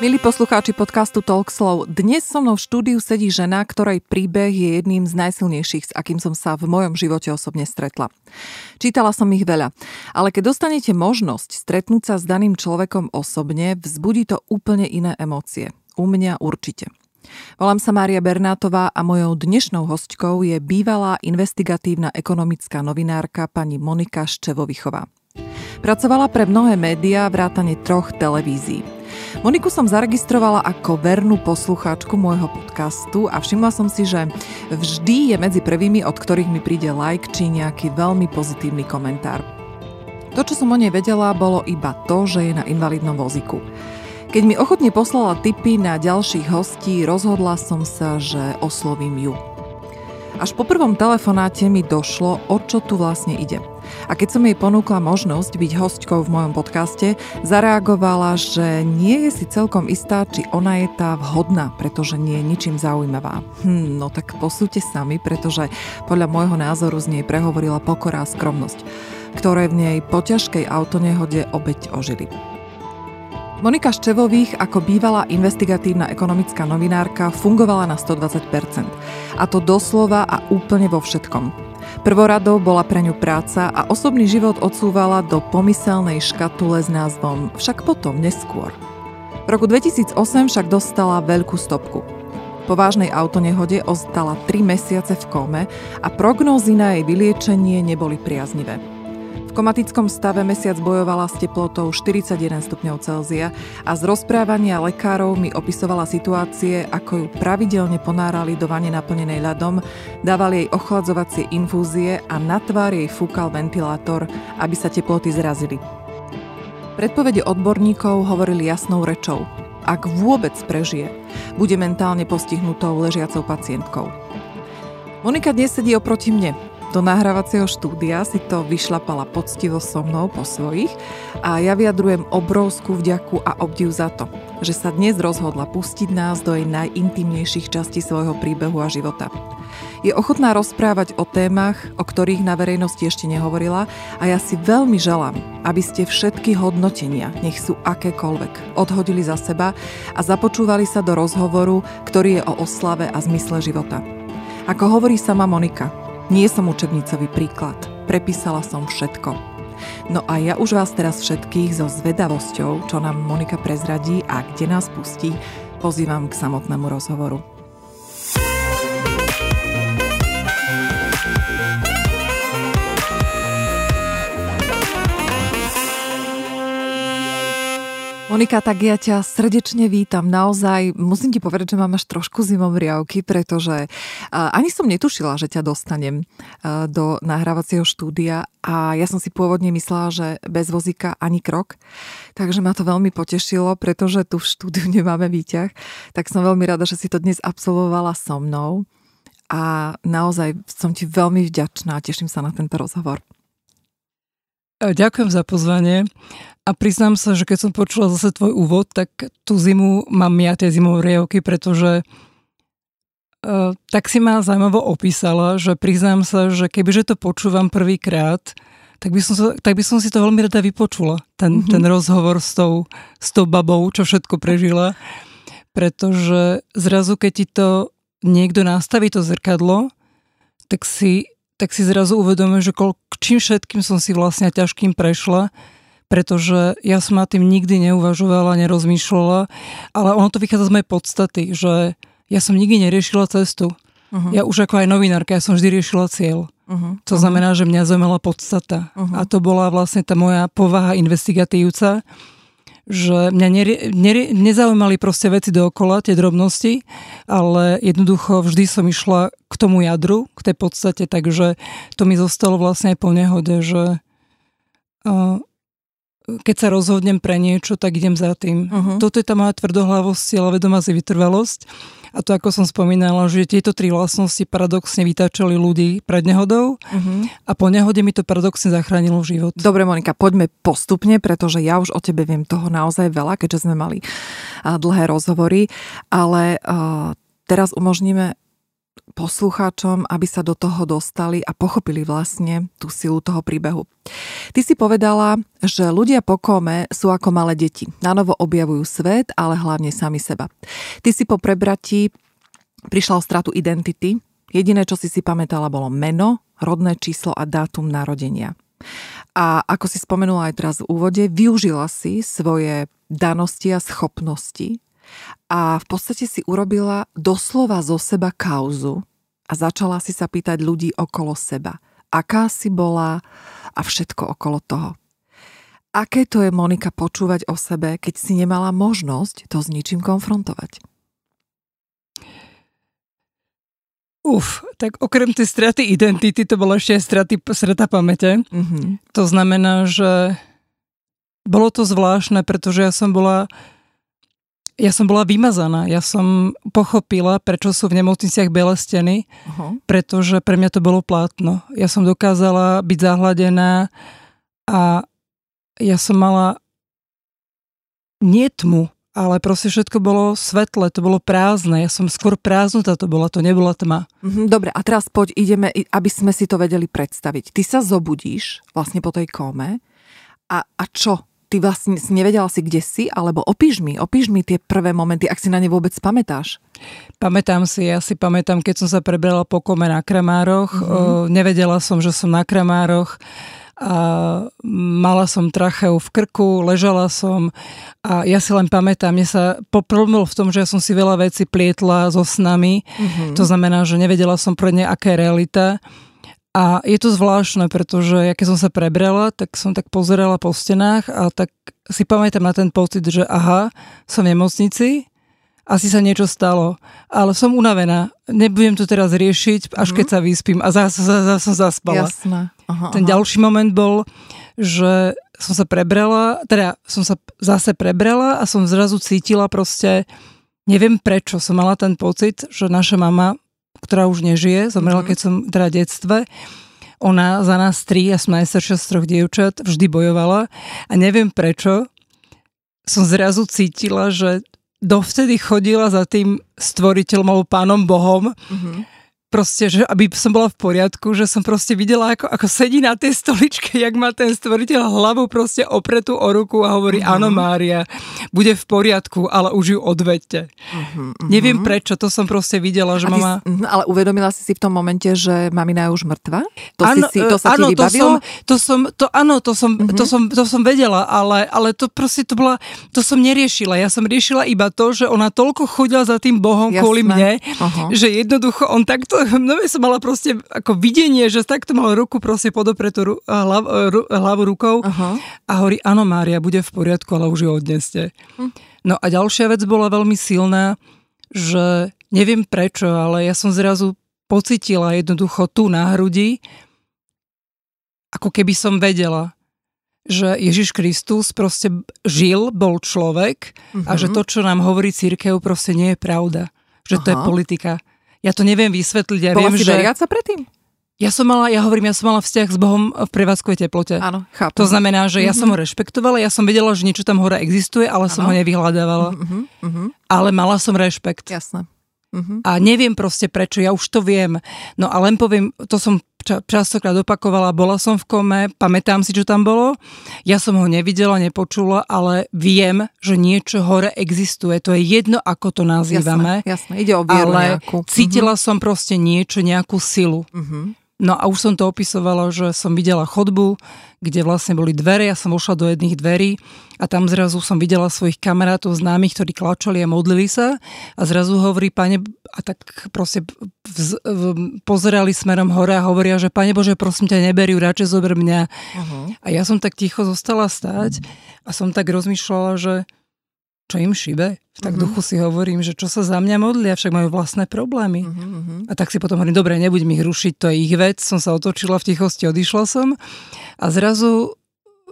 Milí poslucháči podcastu TalkSlow, dnes so mnou v štúdiu sedí žena, ktorej príbeh je jedným z najsilnejších, s akým som sa v mojom živote osobne stretla. Čítala som ich veľa, ale keď dostanete možnosť stretnúť sa s daným človekom osobne, vzbudí to úplne iné emócie. U mňa určite. Volám sa Mária Bernátová a mojou dnešnou hostkou je bývalá investigatívna ekonomická novinárka pani Monika Ščevovicová. Pracovala pre mnohé médiá, vrátane 3 televízií. Moniku som zaregistrovala ako vernú poslucháčku môjho podcastu a všimla som si, že vždy je medzi prvými, od ktorých mi príde like či nejaký veľmi pozitívny komentár. To, čo som o nej vedela, bolo iba to, že je na invalidnom vozíku. Keď mi ochotne poslala tipy na ďalších hostí, rozhodla som sa, že oslovím ju. Až po prvom telefonáte mi došlo, o čo tu vlastne ide. A keď som jej ponúkla možnosť byť hostkou v mojom podcaste, zareagovala, že nie je si celkom istá, či ona je tá vhodná, pretože nie je ničím zaujímavá. No tak posúďte sami, pretože podľa môjho názoru z nej prehovorila pokora a skromnosť, ktoré v nej po ťažkej autonehode obeť ožili. Monika Ščevových ako bývalá investigatívna ekonomická novinárka fungovala na 120%. A to doslova a úplne vo všetkom. Prvoradou bola pre ňu práca a osobný život odsúvala do pomyselnej škatule s názvom Však potom, neskôr. V roku 2008 však dostala veľkú stopku. Po vážnej autonehode ostala 3 mesiace v kóme a prognózy na jej vyliečenie neboli priaznivé. V komatickom stave mesiac bojovala s teplotou 41 stupňov Celzia a z rozprávania lekárov mi opisovala situácie, ako ju pravidelne ponárali do vane naplnenej ľadom, dávali jej ochladzovacie infúzie a na tvár jej fúkal ventilátor, aby sa teploty zrazili. Predpovede odborníkov hovorili jasnou rečou. Ak vôbec prežije, bude mentálne postihnutou ležiacou pacientkou. Monika dnes sedí oproti mne. Do nahrávacieho štúdia si to vyšlapala poctivo so mnou po svojich a ja vyjadrujem obrovskú vďaku a obdiv za to, že sa dnes rozhodla pustiť nás do jej najintimnejších častí svojho príbehu a života. Je ochotná rozprávať o témach, o ktorých na verejnosti ešte nehovorila a ja si veľmi želám, aby ste všetky hodnotenia, nech sú akékoľvek, odhodili za seba a započúvali sa do rozhovoru, ktorý je o oslave a zmysle života. Ako hovorí sama Monika, nie som učebnicový príklad, prepísala som všetko. No a ja už vás teraz všetkých so zvedavosťou, čo nám Monika prezradí a kde nás pustí, pozývam k samotnému rozhovoru. Monika, tak ja ťa srdečne vítam. Naozaj musím ti povedať, že mám až trošku zimomriavky, pretože ani som netušila, že ťa dostanem do nahrávacieho štúdia a ja som si pôvodne myslela, že bez vozíka ani krok. Takže ma to veľmi potešilo, pretože tu v štúdiu nemáme výťah. Tak som veľmi rada, že si to dnes absolvovala so mnou a naozaj som ti veľmi vďačná. Teším sa na tento rozhovor. Ďakujem za pozvanie a priznám sa, že keď som počula zase tvoj úvod, tak tú zimu mám ja, tie zimomriavky, pretože tak si ma zaujímavo opísala, že priznám sa, že kebyže to počúvam prvýkrát, tak by som si to veľmi rada vypočula, ten rozhovor s tou babou, čo všetko prežila, pretože zrazu, keď ti to niekto nastaví to zrkadlo, tak si zrazu uvedomujem, že čím všetkým som si vlastne ťažkým prešla, pretože ja som na tým nikdy neuvažovala, nerozmýšľala, ale ono to vychádza z mojej podstaty, že ja som nikdy neriešila cestu. Uh-huh. Ja už ako aj novinárka, ja som vždy riešila cieľ. Uh-huh. To znamená, že mňa zaujímala podstata. Uh-huh. A to bola vlastne tá moja povaha investigatívca, že mňa nezaujímali proste veci dookola, tie drobnosti, ale jednoducho vždy som išla k tomu jadru, k tej podstate, takže to mi zostalo vlastne aj po nehode, že keď sa rozhodnem pre niečo, tak idem za tým. Uh-huh. Toto je tá moja tvrdohlavosť, ale vedomá si vytrvalosť a to, ako som spomínala, že tieto 3 vlastnosti paradoxne vytáčali ľudí pred nehodou a po nehode mi to paradoxne zachránilo život. Dobre, Monika, poďme postupne, pretože ja už o tebe viem toho naozaj veľa, keďže sme mali dlhé rozhovory, ale teraz umožníme poslucháčom, aby sa do toho dostali a pochopili vlastne tú silu toho príbehu. Ty si povedala, že ľudia po kóme sú ako malé deti. Nanovo objavujú svet, ale hlavne sami seba. Ty si po prebratí prišla o stratu identity. Jediné, čo si pamätala, bolo meno, rodné číslo a dátum narodenia. A ako si spomenula aj teraz v úvode, využila si svoje danosti a schopnosti a v podstate si urobila doslova zo seba kauzu a začala si sa pýtať ľudí okolo seba. Aká si bola a všetko okolo toho. Aké to je, Monika, počúvať o sebe, keď si nemala možnosť to s ničím konfrontovať? Tak okrem tej straty identity, to bola ešte aj strata pamäte. Mm-hmm. To znamená, že bolo to zvláštne, pretože ja som bola vymazaná. Ja som pochopila, prečo sú v nemocniciach biele steny, pretože pre mňa to bolo plátno. Ja som dokázala byť zahladená a ja som mala nie tmu, ale proste všetko bolo svetlé, to bolo prázdne. Ja som skôr prázdnutá to nebola tma. Dobre, a teraz poď, ideme, aby sme si to vedeli predstaviť. Ty sa zobudíš vlastne po tej kóme a čo? Ty vlastne nevedela si, kde si, alebo opíš mi tie prvé momenty, ak si na ne vôbec pamätáš. Pamätám si, ja si pamätám, keď som sa prebrala po kóme na Kramároch. Nevedela som, že som na Kramároch. A mala som tracheu v krku, ležala som a ja si len pamätám, mne sa popromil v tom, že ja som si veľa vecí plietla so snami, to znamená, že nevedela som pre ne, aká je realita a je to zvláštne, pretože ja keď som sa prebrala, tak som tak pozerala po stenách a tak si pamätám na ten pocit, že aha, som v nemocnici, asi sa niečo stalo, ale som unavená, nebudem to teraz riešiť, až keď sa vyspím a zase som zaspala. Jasné. Ten ďalší moment bol, že som sa zase prebrala a som zrazu cítila proste, neviem prečo, som mala ten pocit, že naša mama, ktorá už nežije, zomrela, keď som detstve, ona za nás tri, ja som najstaršia z troch dievčat, vždy bojovala a neviem prečo, som zrazu cítila, že dovtedy chodila za tým stvoriteľom alebo pánom Bohom, proste, že aby som bola v poriadku, že som proste videla, ako sedí na tej stoličke, jak má ten stvoriteľ hlavu proste opretú o ruku a hovorí, áno, Mária, bude v poriadku, ale už ju odvedte. Neviem prečo, to som proste videla, že mama... Ale uvedomila si v tom momente, že mamina je už mŕtva? To sa ti vybavilo? To som vedela, ale to proste to som neriešila. Ja som riešila iba to, že ona toľko chodila za tým Bohom kvôli mne, že jednoducho on takto mnohé som mala proste ako videnie, že takto mal ruku proste podopretú hlavu rukou a hovorí, áno Mária, bude v poriadku, ale už ju odneste. No a ďalšia vec bola veľmi silná, že neviem prečo, ale ja som zrazu pocitila jednoducho tu na hrudi, ako keby som vedela, že Ježiš Kristus proste žil, bol človek a že to, čo nám hovorí cirkev, proste nie je pravda. Že to je politika. Ja to neviem vysvetliť. Ja bola viem, si veriaca predtým? Ja som mala vzťah s Bohom v prevádzkovej teplote. Áno, chápem. To znamená, že ja som ho rešpektovala, ja som vedela, že niečo tam hore existuje, ale som ho nevyhľadávala. Ale mala som rešpekt. Jasné. A neviem proste prečo, ja už to viem. No a len poviem, to som častokrát opakovala, bola som v kome, pamätám si, čo tam bolo. Ja som ho nevidela, nepočula, ale viem, že niečo hore existuje. To je jedno, ako to nazývame. Jasné, ide o vieru nejakú. Cítila som proste niečo, nejakú silu. No a už som to opisovala, že som videla chodbu, kde vlastne boli dvere, ja som vošla do jedných dverí a tam zrazu som videla svojich kamarátov, známych, ktorí klačali a modlili sa a zrazu hovorí, Pane, a tak proste pozerali smerom hore a hovoria, že Pane Bože, prosím ťa, neberi, radšej zober mňa. A ja som tak ticho zostala stáť a som tak rozmýšľala, že čo im šibe? Tak duchu si hovorím, že čo sa za mňa modlia, však majú vlastné problémy. A tak si potom hovorím, dobre, nebudem ich rušiť, to je ich vec. Som sa otočila v tichosti, odišla som. A zrazu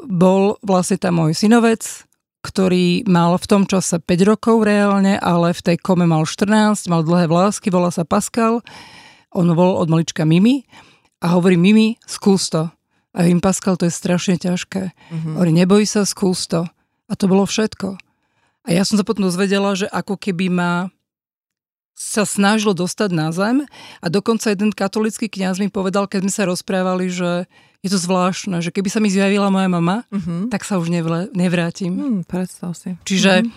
bol vlastne tam môj synovec, ktorý mal v tom čase 5 rokov reálne, ale v tej kome mal 14, mal dlhé vlásky, volá sa Pascal. On bol od malička Mimi. A hovorím, Mimi, skús to. A hovorím, Pascal, to je strašne ťažké. Hovorím, neboj sa, skús to. A to bolo všetko. A ja som sa potom dozvedela, že ako keby ma sa snažil dostať na zem a dokonca jeden katolícky kňaz mi povedal, keď sme sa rozprávali, že je to zvláštne, že keby sa mi zjavila moja mama, tak sa už nevrátim. Predstav si. Čiže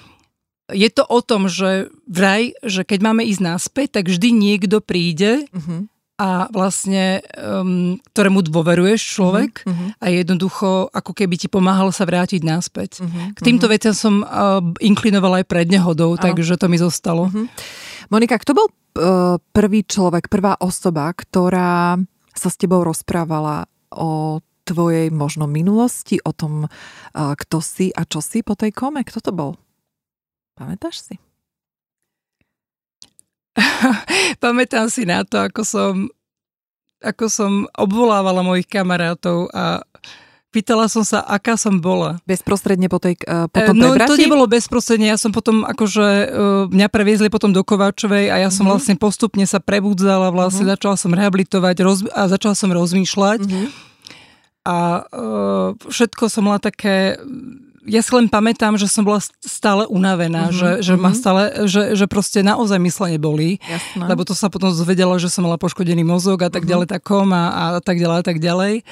je to o tom, že vraj, že keď máme ísť naspäť, tak vždy niekto príde a vlastne ktorému dôveruješ človek a jednoducho ako keby ti pomáhal sa vrátiť naspäť. K týmto veciam som inklinovala aj prednehodou, takže to mi zostalo. Monika, kto bol prvý človek, prvá osoba, ktorá sa s tebou rozprávala o tvojej možno minulosti, o tom, kto si a čo si po tej kome? Kto to bol? Pamätáš si? Pamätám si na to, ako som obvolávala mojich kamarátov a pýtala som sa, aká som bola. Bezprostredne po tej prebrati? No to nebolo bezprostredne, ja som potom akože mňa previezli potom do Kováčovej a ja som vlastne postupne sa prebudzala, vlastne začala som rehabilitovať a začala som rozmýšľať. A všetko som mala také... Ja si len pamätám, že som bola stále unavená, že ma stále, že proste naozaj myslenie bolí, lebo to sa potom zvedelo, že som mala poškodený mozog a tak ďalej, tá koma a tak ďalej,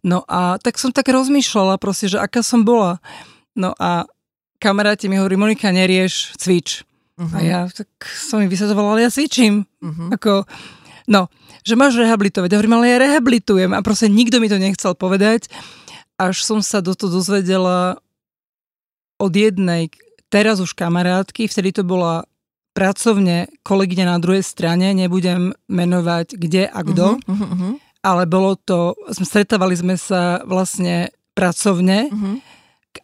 No a tak som tak rozmýšľala proste, že aká som bola. No a kamaráti mi hovorí, Monika, nerieš, cvič. A ja tak som im vysvetľovala, ale ja cvičím. Ako... No, že máš rehabilitovať. Ja hovorím, ale ja rehabilitujem a proste nikto mi to nechcel povedať, až som sa do toho dozvedela od jednej, teraz už kamarátky, vtedy to bola pracovne kolegyňa na druhej strane, nebudem menovať kde a kto, ale bolo to, stretávali sme sa vlastne pracovne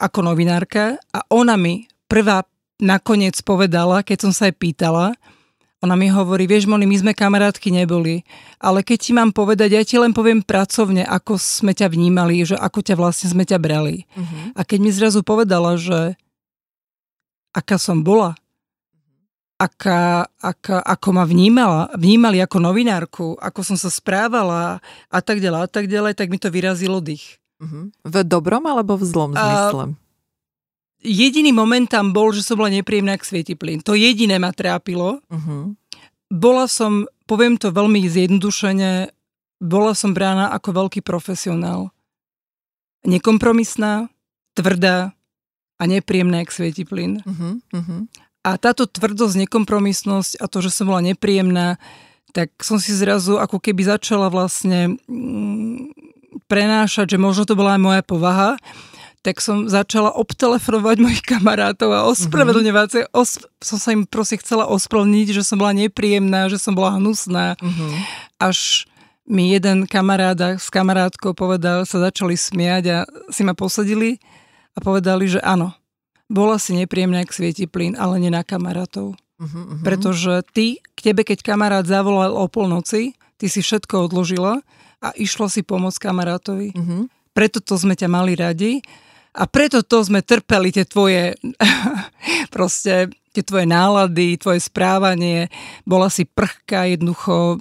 ako novinárka a ona mi prvá nakoniec povedala, keď som sa jej pýtala, ona mi hovorí, vieš Moni, my sme kamarátky neboli, ale keď ti mám povedať, ja ti len poviem pracovne, ako sme ťa vnímali, že ako ťa vlastne sme ťa brali. A keď mi zrazu povedala, že aká som bola, ako ma vnímali ako novinárku, ako som sa správala a tak ďalej, tak mi to vyrazilo dých. V dobrom alebo v zlom zmysle? Jediný moment tam bol, že som bola nepríjemná k svietiplín. To jediné ma trápilo. Bola som, poviem to veľmi zjednodušene, bola som brána ako veľký profesionál. Nekompromisná, tvrdá a nepríjemná k svietiplín. A táto tvrdosť, nekompromisnosť a to, že som bola nepríjemná, tak som si zrazu ako keby začala vlastne prenášať, že možno to bola aj moja povaha, tak som začala obtelefonovať mojich kamarátov a ospravedlňovať. Som sa im proste chcela ospravedlniť, že som bola nepríjemná, že som bola hnusná. Až mi jeden kamarát s kamarátkou povedal, sa začali smiať a si ma posadili a povedali, že áno, bola si nepríjemná k svietiplín, ale nie na kamarátov. Pretože ty, k tebe, keď kamarát zavolal o polnoci, ty si všetko odložila a išla si pomôcť kamarátovi. Preto to sme ťa mali radi. A preto to sme trpeli tie tvoje proste, tie tvoje nálady, tvoje správanie. Bola si prchká jednoducho,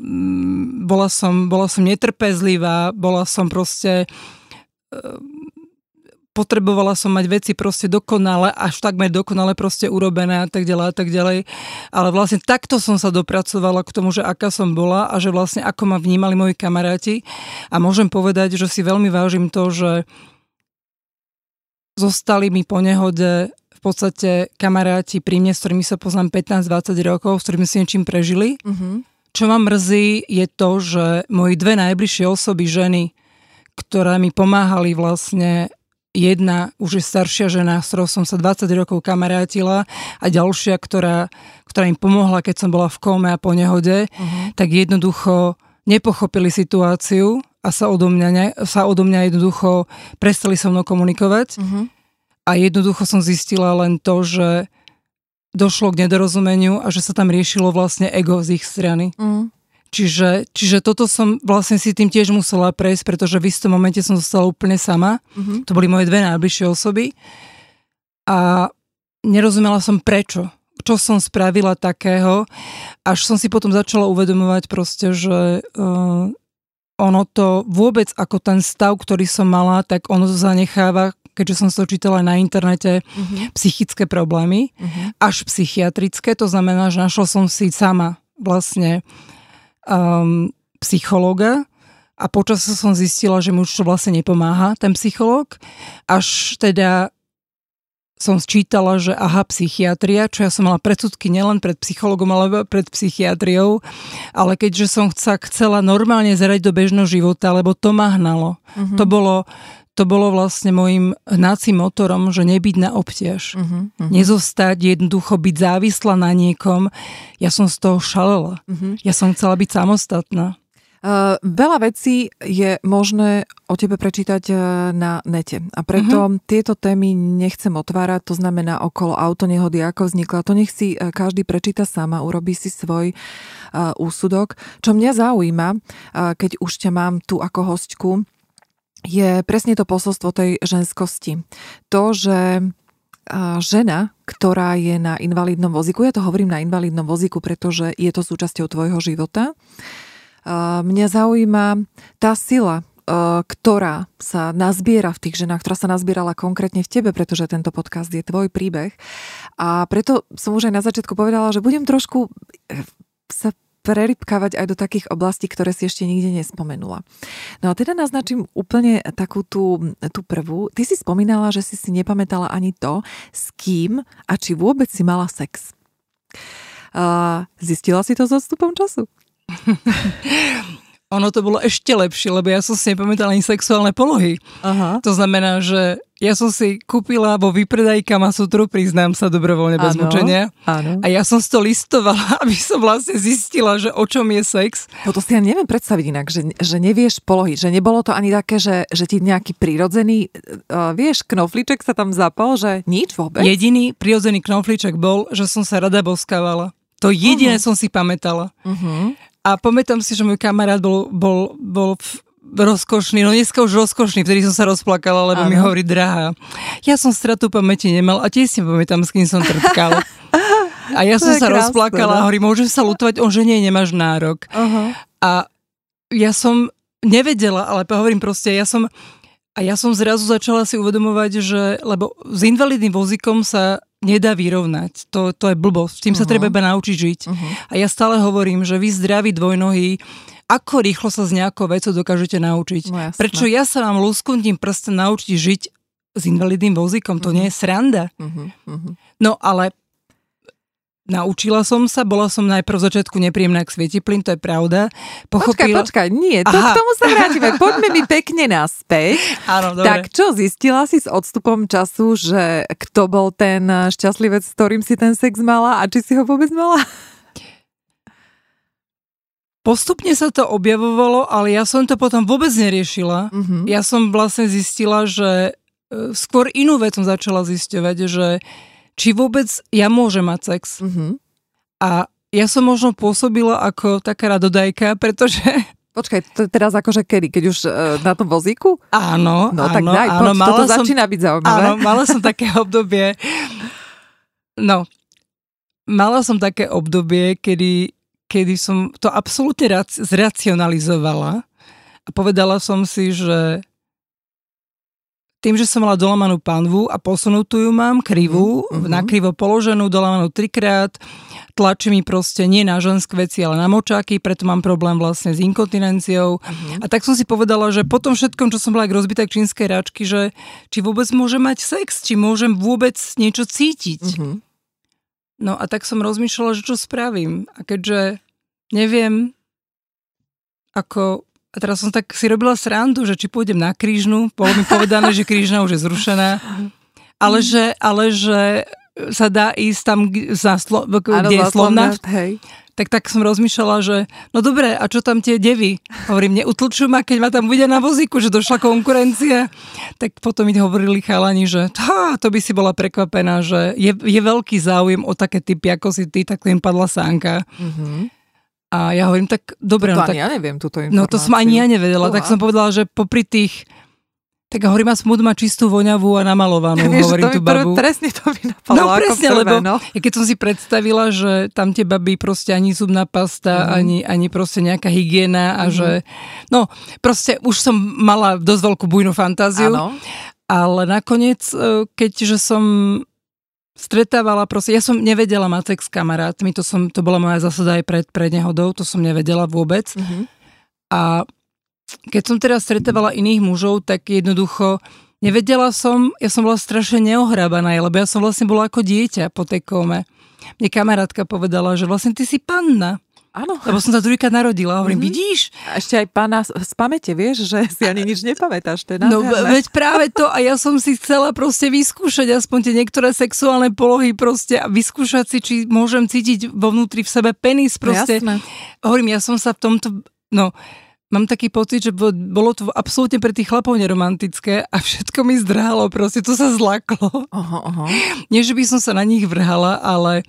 bola som netrpezlivá, bola som proste, potrebovala som mať veci proste dokonale, až takmer dokonale proste urobené a tak ďalej. Ale vlastne takto som sa dopracovala k tomu, že aká som bola a že vlastne ako ma vnímali moji kamaráti. A môžem povedať, že si veľmi vážim to, že zostali mi po nehode v podstate kamaráti pri mne, s ktorými sa poznám 15-20 rokov, s ktorými si niečím prežili. Čo ma mrzí je to, že moji dve najbližšie osoby, ženy, ktoré mi pomáhali vlastne, jedna už je staršia žena, s ktorou som sa 20 rokov kamarátila a ďalšia, ktorá im pomohla, keď som bola v kóme a po nehode, tak jednoducho nepochopili situáciu a sa odo mňa jednoducho prestali so mnou komunikovať a jednoducho som zistila len to, že došlo k nedorozumeniu a že sa tam riešilo vlastne ego z ich strany. Čiže toto som vlastne si tým tiež musela prejsť, pretože v istom momente som zostala úplne sama. To boli moje dve najbližšie osoby a nerozumela som prečo. Čo som spravila takého, až som si potom začala uvedomovať proste, že... ono to vôbec ako ten stav, ktorý som mala, tak ono to zanecháva, keďže som to čítala na internete, psychické problémy, až psychiatrické, to znamená, že našla som si sama vlastne psychológa a počasom som zistila, že mu už to vlastne nepomáha, ten psychológ. Až teda som sčítala, že aha, psychiatria, čo ja som mala predsudky nielen pred psychologom, ale pred psychiatriou, ale keďže som sa chcela normálne zerať do bežného života, lebo to ma hnalo. Mm-hmm. To bolo vlastne mojím hnacím motorom, že nebyť na obťaž. Mm-hmm. Nezostať, jednoducho byť závislá na niekom. Ja som z toho šalela. Mm-hmm. Ja som chcela byť samostatná. Veľa vecí je možné o tebe prečítať na nete a preto tieto témy nechcem otvárať, to znamená okolo autonehody, ako vznikla, to nech si každý prečíta sama, urobí si svoj úsudok. Čo mňa zaujíma, keď už ťa mám tu ako hostku, je presne to posolstvo tej ženskosti. To, že žena, ktorá je na invalidnom vozíku, ja to hovorím na invalidnom vozíku, pretože je to súčasťou tvojho života, mňa zaujíma tá sila, ktorá sa nazbiera v tých ženách, ktorá sa nazbierala konkrétne v tebe, pretože tento podcast je tvoj príbeh. A preto som už aj na začiatku povedala, že budem trošku sa prerybkávať aj do takých oblastí, ktoré si ešte nikde nespomenula. No a teda naznačím úplne takú tú prvú. Ty si spomínala, že si nepamätala ani to, s kým a či vôbec si mala sex. Zistila si to s odstupom času? Ono to bolo ešte lepšie, lebo ja som si nepamätala ani sexuálne polohy. Aha. To znamená, že ja som si kúpila vo výpredaji Kamasutru, priznám sa dobrovoľne, bez mučenia. A ja som to listovala, aby som vlastne zistila, že o čom je sex. No to si ja neviem predstaviť inak, že nevieš polohy, že nebolo to ani také, že ti nejaký prirodzený, vieš, knoflíček sa tam zapol, že nič vôbec. Jediný prirodzený knoflíček bol, že som sa rada boskávala. To jediné som si pamätala. A pamätám si, že môj kamarát bol rozkošný, no dneska už rozkošný, vtedy som sa rozplakala, lebo mi hovorí, drahá, ja som stratu pamäti nemal a tiež si pamätám, s kým som trtkala. A ja som sa rozplakala a hovorí, môžem sa lutovať, o žene nemáš nárok. A ja som nevedela, ale hovorím proste, ja som zrazu začala si uvedomovať, že lebo s invalidným vozíkom sa nedá vyrovnať. To je blbosť. S tým sa treba iba naučiť žiť. A ja stále hovorím, že vy zdraví dvojnohí, ako rýchlo sa z nejakou vecou dokážete naučiť. No, prečo ja sa vám lusknutím prstom naučiť žiť s invalidným vozíkom? To nie je sranda. No ale naučila som sa, bola som najprv v začiatku nepríjemná k svietiplín, to je pravda. Pochopila... Počkaj, nie, k tomu sa vrátime. Poďme mi pekne naspäť. Áno, dobre. Tak čo, zistila si s odstupom času, že kto bol ten šťastlivec, s ktorým si ten sex mala a či si ho vôbec mala? Postupne sa to objavovalo, ale ja som to potom vôbec neriešila. Ja som vlastne zistila, že skôr inú vec som začala zisťovať, že či vôbec ja môžem mať sex. A ja som možno pôsobila ako taká radodajka, pretože... Počkaj, to teraz akože kedy? Keď už na tom vozíku? Áno. No tak daj, toto začína byť zaujímavé. Áno, mala som také obdobie. Kedy som to absolútne zracionalizovala a povedala som si, že tým, že som mala dolamanú panvu a posunutú ju mám, krivú, nakrivo položenú, dolamanú trikrát, tlačí mi proste nie na ženské veci, ale na močáky, preto mám problém vlastne s inkontinenciou. A tak som si povedala, že po tom všetkom, čo som bola aj rozbitá čínskej račky, že či vôbec môžem mať sex, či môžem vôbec niečo cítiť. No a tak som rozmýšľala, že čo spravím. A keďže neviem, ako... A teraz som tak si robila srandu, že či pôjdem na Krížnu, bolo mi povedané, že Krížna už je zrušená, ale že sa dá ísť tam, kde je Slovnaft. Tak som rozmýšľala, že no dobre, a čo tam tie devy? Hovorím, neutlčujú ma, keď ma tam bude na vozíku, že došla konkurencia. Tak potom mi hovorili chalani, že to by si bola prekvapená, že je veľký záujem o také typy, ako si ty, tak im padla sánka. A ja hovorím, tak dobre. To ja neviem, túto informáciu. No to som ani ja nevedela, tak som povedala, že popri tých, tak hovorím, a smud má čistú, voňavú a namalovanú, hovorím tú babu. Presne to mi napadlo, no, ako presne, prvé, lebo ja keď som si predstavila, že tam tie baby proste ani zubná pasta, ani proste nejaká hygiena a že, no proste už som mala dosť veľkú bujnú fantáziu, ale nakoniec, keďže som stretávala, proste, ja som nevedela mať sex s kamarátmi, to bola moja zásada aj pred nehodou, to som nevedela vôbec. Mm-hmm. A keď som teraz stretávala iných mužov, tak jednoducho nevedela som, ja som bola strašne neohrabaná, lebo ja som vlastne bola ako dieťa po tej kóme. Mne kamarátka povedala, že vlastne ty si panna. Áno. Lebo som sa druhýkrát narodila. Hovorím, vidíš? A ešte aj pána z pamäte, vieš, že si ani nič nepamätáš. No veď práve to a ja som si chcela proste vyskúšať aspoň tie niektoré sexuálne polohy proste a vyskúšať si, či môžem cítiť vo vnútri v sebe penis proste. Jasné. Hovorím, ja som sa v tomto, no mám taký pocit, že bolo to absolútne pre tých chlapov neromantické a všetko mi zdrálo proste, to sa zlaklo. Aha. Nie, že by som sa na nich vrhala, ale...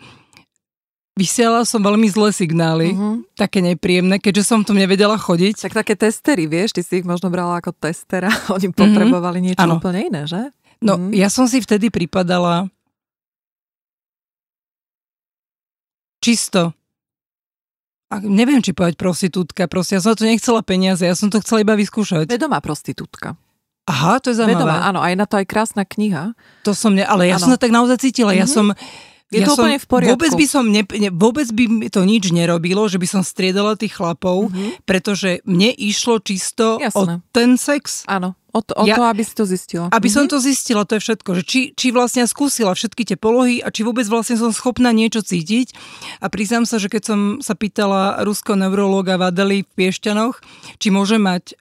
Vysielala som veľmi zlé signály, také nepríjemné, keďže som v tom nevedela chodiť. Tak také testery, vieš, ty si ich možno brala ako testera, oni potrebovali niečo úplne iné, že? No, ja som si vtedy pripadala čisto. A neviem, či povedať prostitútka, proste ja som to nechcela peniaze, ja som to chcela iba vyskúšať. Vedomá prostitútka. Aha, to je zaujímavé. Vedomá, áno, aj na to aj krásna kniha. To som, ale ja som sa tak naozaj cítila, ja som... Je to úplne v poriadku. Vôbec by mi to nič nerobilo, že by som striedala tých chlapov, pretože mne išlo čisto o ten sex. Áno, o to, aby si to zistila. Aby som to zistila, to je všetko. Že či vlastne skúsila všetky tie polohy a či vôbec vlastne som schopná niečo cítiť. A priznám sa, že keď som sa pýtala ruského neurológa v Adeli v Piešťanoch, či môže mať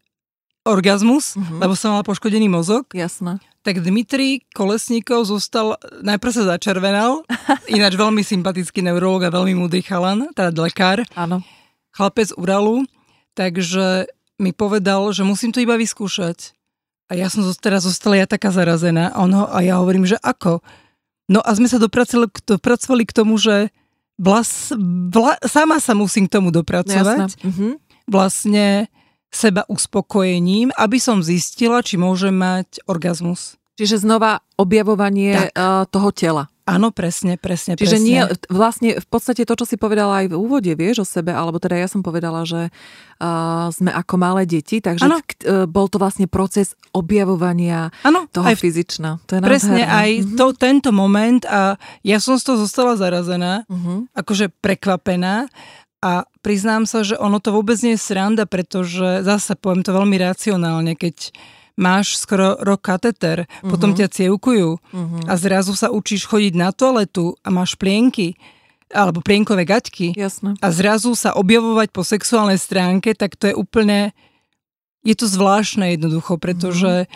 orgazmus, lebo som mala poškodený mozog. Jasné. Tak Dmitrij Kolesnikov zostal, najprv sa začervenal, ináč veľmi sympatický neurológ a veľmi múdry chalan, teda lekár, áno. Chlapec Uralu, takže mi povedal, že musím to iba vyskúšať. A ja som teraz zostala ja taká zarazená a ja hovorím, že ako? No a sme sa dopracovali k tomu, že sama sa musím k tomu dopracovať. Vlastne seba uspokojením, aby som zistila, či môžem mať orgazmus. Čiže znova objavovanie toho tela. Áno, presne. Čiže nie, vlastne v podstate to, čo si povedala aj v úvode, vieš o sebe, alebo teda ja som povedala, že sme ako malé deti, takže bol to vlastne proces objavovania toho fyzična. To je presne, aj tento moment a ja som z toho zostala zarazená, akože prekvapená. A priznám sa, že ono to vôbec nie je sranda, pretože zase poviem to veľmi racionálne, keď máš skoro rok kateter, potom ťa cievkujú a zrazu sa učíš chodiť na toaletu a máš plienky alebo plienkové gaťky. Jasné. A zrazu sa objavovať po sexuálnej stránke, tak to je úplne, je to zvláštne jednoducho, pretože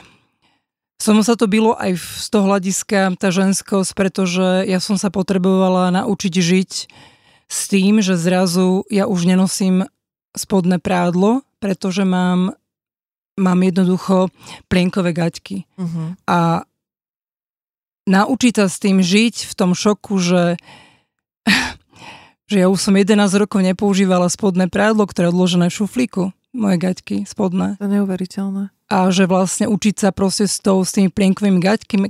som sa to bylo aj z toho hľadiska tá ženskosť, pretože ja som sa potrebovala naučiť žiť s tým, že zrazu ja už nenosím spodné prádlo, pretože mám jednoducho plienkové gaťky. A naučiť sa s tým žiť v tom šoku, že ja už som 11 rokov nepoužívala spodné prádlo, ktoré je odložené v šuflíku. Moje gaťky spodné. To je neuveriteľné. A že vlastne učiť sa proste s tými plienkovými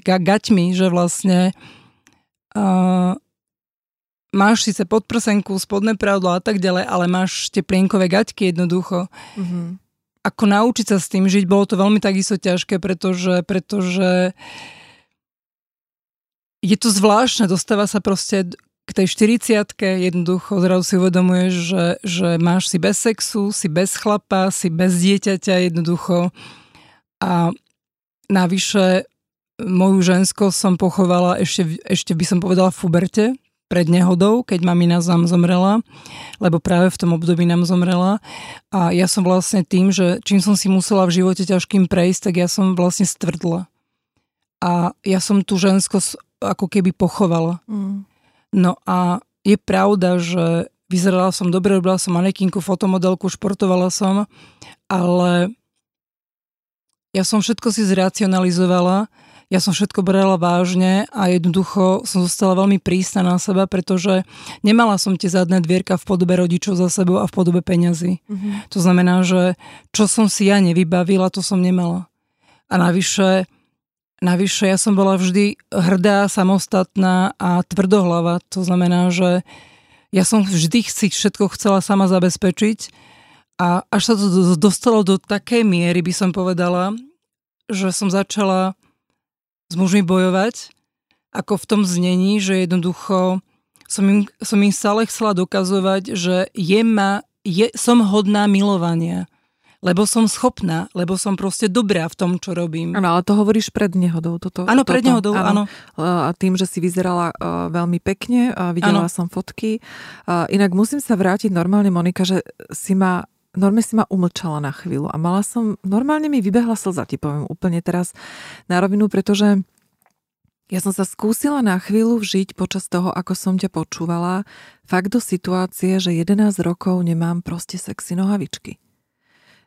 gaťmi, že vlastne... máš síce podprsenku, spodné prádlo a tak ďalej, ale máš tie plienkové gaťky jednoducho. Ako naučiť sa s tým žiť, bolo to veľmi takisto ťažké, pretože je to zvláštne, dostáva sa proste k tej 40-tke, jednoducho zrazu si uvedomuješ, že máš si bez sexu, si bez chlapa, si bez dieťaťa jednoducho a navyše moju ženskosť som pochovala ešte by som povedala v puberte, pred nehodou, keď mamina nám zomrela, lebo práve v tom období nám zomrela. A ja som vlastne tým, že čím som si musela v živote ťažkým prejsť, tak ja som vlastne stvrdla. A ja som tú ženskosť ako keby pochovala. No a je pravda, že vyzerala som dobre, robila som manekinku, fotomodelku, športovala som, ale ja som všetko si zracionalizovala. Ja som všetko brala vážne a jednoducho som zostala veľmi prísna na seba, pretože nemala som tie zadné dvierka v podobe rodičov za sebou a v podobe peňazí. To znamená, že čo som si ja nevybavila, to som nemala. A navyše ja som bola vždy hrdá, samostatná a tvrdohlava. To znamená, že ja som vždy si všetko chcela sama zabezpečiť a až sa to dostalo do takej miery, by som povedala, že som začala s mužmi bojovať ako v tom znení, že jednoducho som im stále chcela dokazovať, že som hodná milovania. Lebo som schopná, lebo som proste dobrá v tom, čo robím. Áno, ale to hovoríš pred nehodou. Áno, pred nehodou, áno. A tým, že si vyzerala veľmi pekne, videla som fotky. Inak musím sa vrátiť normálne, Monika, že si ma umlčala na chvíľu. A normálne mi vybehla slza, ti poviem úplne teraz na rovinu, pretože ja som sa skúsila na chvíľu vžiť počas toho, ako som ťa počúvala, fakt do situácie, že 11 rokov nemám proste sexy nohavičky.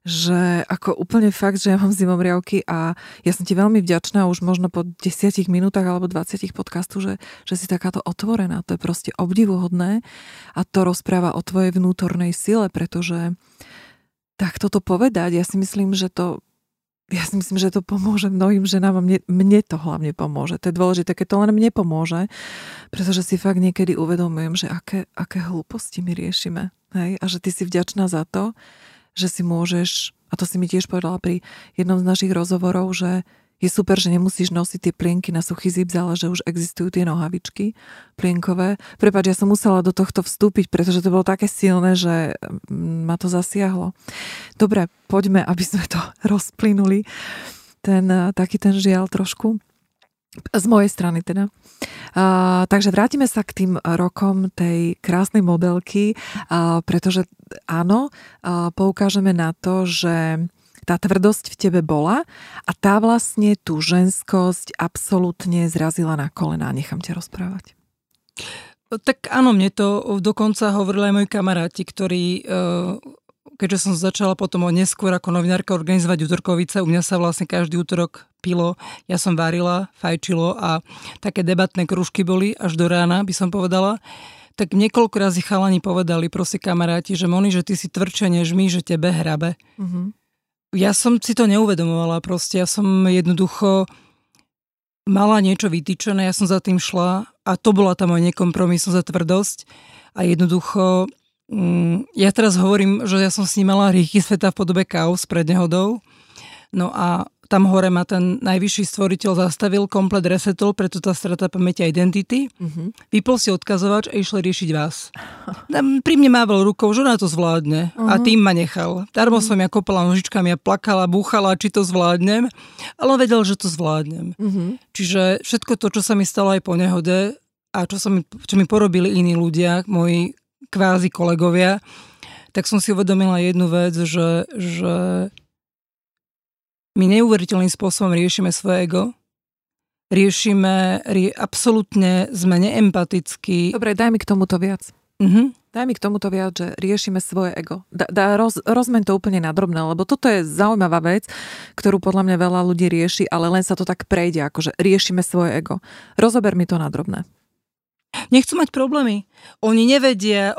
Že ako úplne fakt, že ja mám zimomriavky a ja som ti veľmi vďačná už možno po 10 minútach alebo 20 podcastu, že si takáto otvorená. To je proste obdivuhodné a to rozpráva o tvojej vnútornej sile, pretože tak toto povedať, ja si myslím, že to pomôže mnohým ženám a mne to hlavne pomôže. To je dôležité, keď to len mne pomôže, pretože si fakt niekedy uvedomujem, že aké hlúposti my riešime. Hej? A že ty si vďačná za to, že si môžeš, a to si mi tiež povedala pri jednom z našich rozhovorov, že je super, že nemusíš nosiť tie plienky na suchý zips, ale že už existujú tie nohavičky plienkové. Prepáč, ja som musela do tohto vstúpiť, pretože to bolo také silné, že ma to zasiahlo. Dobre, poďme, aby sme to rozplynuli. Taký ten žiaľ trošku. Z mojej strany teda. Takže vrátime sa k tým rokom tej krásnej modelky, pretože áno, poukážeme na to, že tá tvrdosť v tebe bola a tá vlastne tú ženskosť absolútne zrazila na kolená. Nechám ťa rozprávať. Tak áno, mne to dokonca hovorili aj moji kamaráti, ktorí... Keďže som začala potom neskôr ako novinárka organizovať útorkovice, u mňa sa vlastne každý útorok pilo, ja som varila, fajčilo a také debatné krúžky boli až do rána, by som povedala. Tak niekoľko razy chalani povedali, proste kamaráti, že Moni, že ty si tvrdšia než my, že tebe hrabe. Mm-hmm. Ja som si to neuvedomovala proste, ja som jednoducho mala niečo vytýčené, ja som za tým šla a to bola tá moja nekompromisná tvrdosť a jednoducho... Ja teraz hovorím, že ja som snímala Rýchy sveta v podobe Kaos pred nehodou. No a tam hore ma ten najvyšší stvoriteľ zastavil, komplet resetol, preto tá strata pamäti a identity. Mm-hmm. Vypol si odkazovač a išli riešiť vás. Pri mne mával rukou, že ona to zvládne. Uh-huh. A tým ma nechal. Darmo som ja kopala nožičkami a plakala, búchala, či to zvládnem. Ale vedel, že to zvládnem. Uh-huh. Čiže všetko to, čo sa mi stalo aj po nehode a čo mi porobili iní ľudia, moji kvázi kolegovia, tak som si uvedomila jednu vec, že my neuveriteľným spôsobom riešime svoje ego. Absolútne sme neempatickí. Dobre, daj mi k tomuto viac. Mhm. Daj mi k tomuto viac, že riešime svoje ego. Rozmeň to úplne na drobné, lebo toto je zaujímavá vec, ktorú podľa mňa veľa ľudí rieši, ale len sa to tak prejde, akože riešime svoje ego. Rozober mi to na drobné. Nechcú mať problémy. Oni nevedia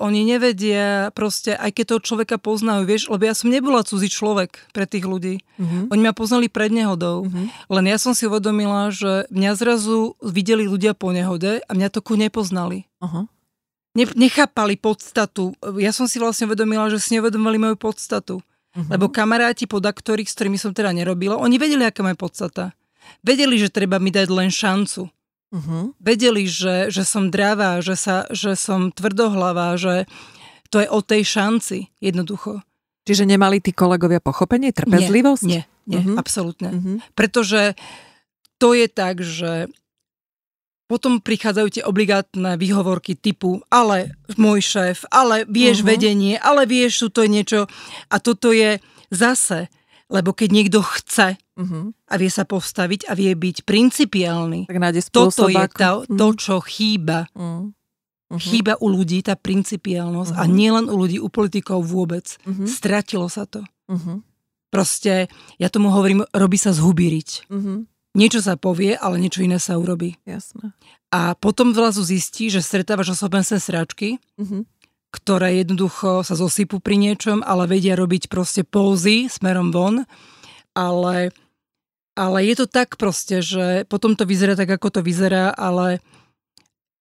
proste, aj keď toho človeka poznajú, vieš, lebo ja som nebola cudzí človek pre tých ľudí. Mm-hmm. Oni ma poznali pred nehodou. Mm-hmm. Len ja som si uvedomila, že mňa zrazu videli ľudia po nehode a mňa toku nepoznali. Uh-huh. Nechápali podstatu. Ja som si vlastne uvedomila, že si neuvedomili moju podstatu. Mm-hmm. Lebo kamaráti podaktorí, s ktorými som teda nerobila, oni vedeli, aká moja podstata. Vedeli, že treba mi dať len šancu. Uh-huh. Vedeli, že som dravá, že som tvrdohlavá, že to je o tej šanci, jednoducho. Čiže nemali tí kolegovia pochopenie, trpezlivosť? Nie, uh-huh. Absolútne. Uh-huh. Pretože to je tak, že potom prichádzajú tie obligátne výhovorky typu, ale môj šéf, ale vieš uh-huh. vedenie, ale vieš, tu to je niečo. A toto je zase... Lebo keď niekto chce a vie sa postaviť a vie byť principiálny, tak nájde spôsob, toto je to, čo chýba. Chýba u ľudí tá principiálnosť a nielen u ľudí, u politikov vôbec. Stratilo sa to. Proste, ja tomu hovorím, robí sa zhubiriť. Niečo sa povie, ale niečo iné sa urobí. Jasné. A potom vlastne zistí, že stretávaš osobnostné sračky, ktoré jednoducho sa zosypú pri niečom, ale vedia robiť proste pózy smerom von. Ale je to tak proste, že potom to vyzerá tak, ako to vyzerá, ale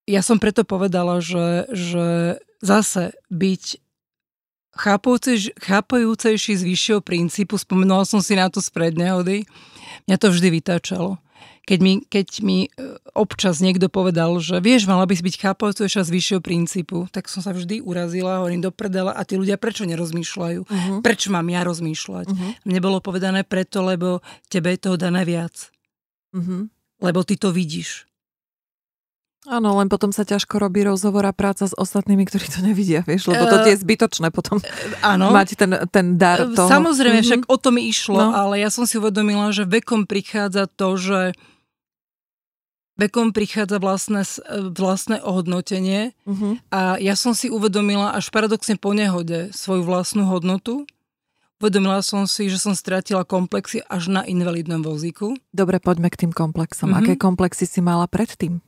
ja som preto povedala, že zase byť chápajúcejší z vyššieho princípu, spomenula som si na to z prednehody, mňa to vždy vytáčalo. Keď mi občas niekto povedal, že vieš, mala by si byť chápajúca z vyššieho princípu, tak som sa vždy urazila, hovorím do prdela a tí ľudia prečo nerozmýšľajú? Uh-huh. Prečo mám ja rozmýšľať? Uh-huh. Mne bolo povedané preto, lebo tebe je toho dané viac. Uh-huh. Lebo ty to vidíš. Áno, len potom sa ťažko robí rozhovor a práca s ostatnými, ktorí to nevidia, vieš, lebo to je zbytočné potom mať ten dar toho. Samozrejme, však o to mi išlo, ale ja som si uvedomila, že vekom prichádza vlastné ohodnotenie a ja som si uvedomila až paradoxne po nehode svoju vlastnú hodnotu. Uvedomila som si, že som stratila komplexy až na invalidnom vozíku. Dobre, poďme k tým komplexom. Aké komplexy si mala predtým?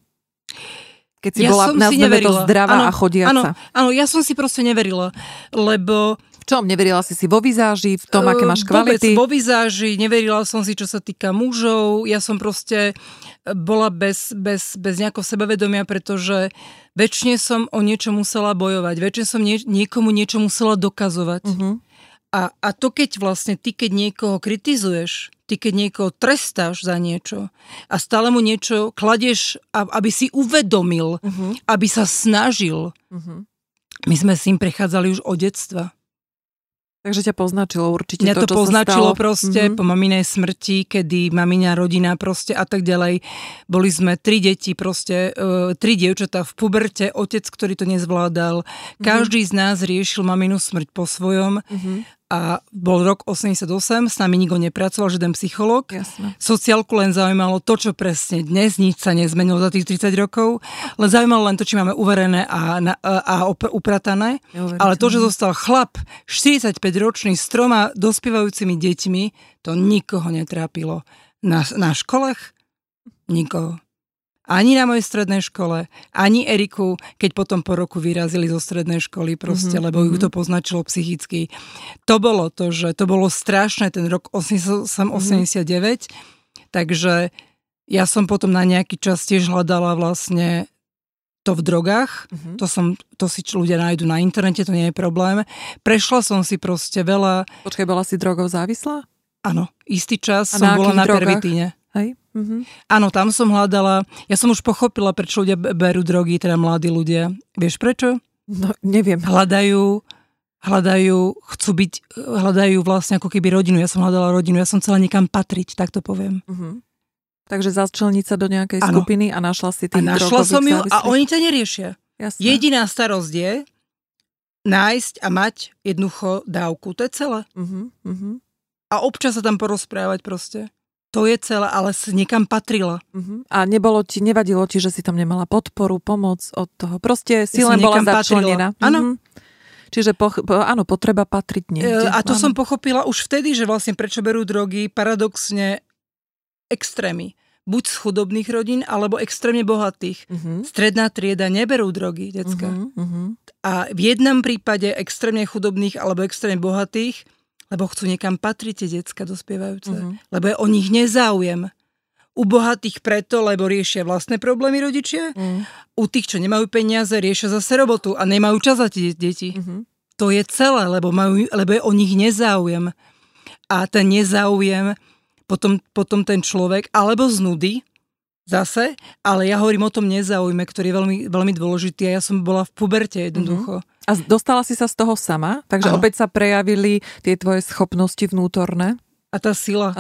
Keď si bola nazveme to zdravá a chodiaca. Áno, ja som si proste neverila, lebo... V čom? Neverila si vo vizáži, v tom, aké máš kvality? Vôbec vo vizáži, neverila som si, čo sa týka mužov. Ja som proste bola bez nejakého sebavedomia, pretože väčšine som o niečo musela bojovať, väčšine som niekomu niečo musela dokazovať. Uh-huh. A to, keď vlastne ty, keď niekoho kritizuješ, ty, keď niekoho trestáš za niečo a stále mu niečo kladieš, aby si uvedomil, aby sa snažil. Uh-huh. My sme s ním prechádzali už od detstva. Takže ťa poznačilo určite to, čo poznačilo sa stalo. Proste po maminej smrti, kedy mamiňa rodina proste a tak ďalej. Boli sme 3 deti, proste 3 dievčatá v puberte, otec, ktorý to nezvládal. Každý z nás riešil maminu smrť po svojom. A bol rok 88, s nami nikto nepracoval, žiaden psychológ. Sociálku len zaujímalo to, čo presne dnes, nič sa nezmenilo za tých 30 rokov. Len zaujímalo len to, či máme uverené a upratané. Ale to, že zostal chlap 45-ročný s 3 dospievajúcimi deťmi, to nikoho netrápilo. Na školách? Nikoho. Ani na mojej strednej škole, ani Eriku, keď potom po roku vyrazili zo strednej školy proste, lebo ju to poznačilo psychicky. To bolo to, že to bolo strašné ten rok 88-89, takže ja som potom na nejaký čas tiež hľadala vlastne to v drogách, to si ľudia nájdu na internete, to nie je problém. Prešla som si proste veľa... Počkaj, bola si drogov závislá? Áno, istý čas som bola na pervitíne. Hej. Áno, tam som hľadala, ja som už pochopila, prečo ľudia berú drogy, teda mladí ľudia. Vieš prečo? No, neviem. Hľadajú vlastne ako keby rodinu. Ja som hľadala rodinu, ja som chcela niekam patriť, tak to poviem. Takže začleniť sa do nejakej skupiny a našla si tých drogových závislých. A našla som ju a oni ťa neriešia. Jasné. Jediná starosť je nájsť a mať jednoducho dávku, to je celé. A občas sa tam porozprávať proste. To je celé, ale si niekam patrila. A nevadilo ti, že si tam nemala podporu, pomoc od toho. Proste si len bola začlenená. Áno. Čiže potreba patriť niekde. A to som pochopila už vtedy, že vlastne prečo berú drogy paradoxne extrémy. Buď z chudobných rodín, alebo extrémne bohatých. Stredná trieda neberú drogy, decka. A v jednom prípade extrémne chudobných alebo extrémne bohatých, lebo chcú niekam patriť tie decka dospievajúce. Lebo je o nich nezáujem. U bohatých preto, lebo riešia vlastné problémy rodičia. U tých, čo nemajú peniaze, riešia zase robotu a nemajú čas za tie deti. To je celé, lebo je o nich nezáujem. A ten nezáujem potom ten človek, alebo z nudy zase, ale ja hovorím o tom nezáujme, ktorý je veľmi, veľmi dôležitý a ja som bola v puberte jednoducho. A dostala si sa z toho sama, takže opäť sa prejavili tie tvoje schopnosti vnútorné. A tá sila.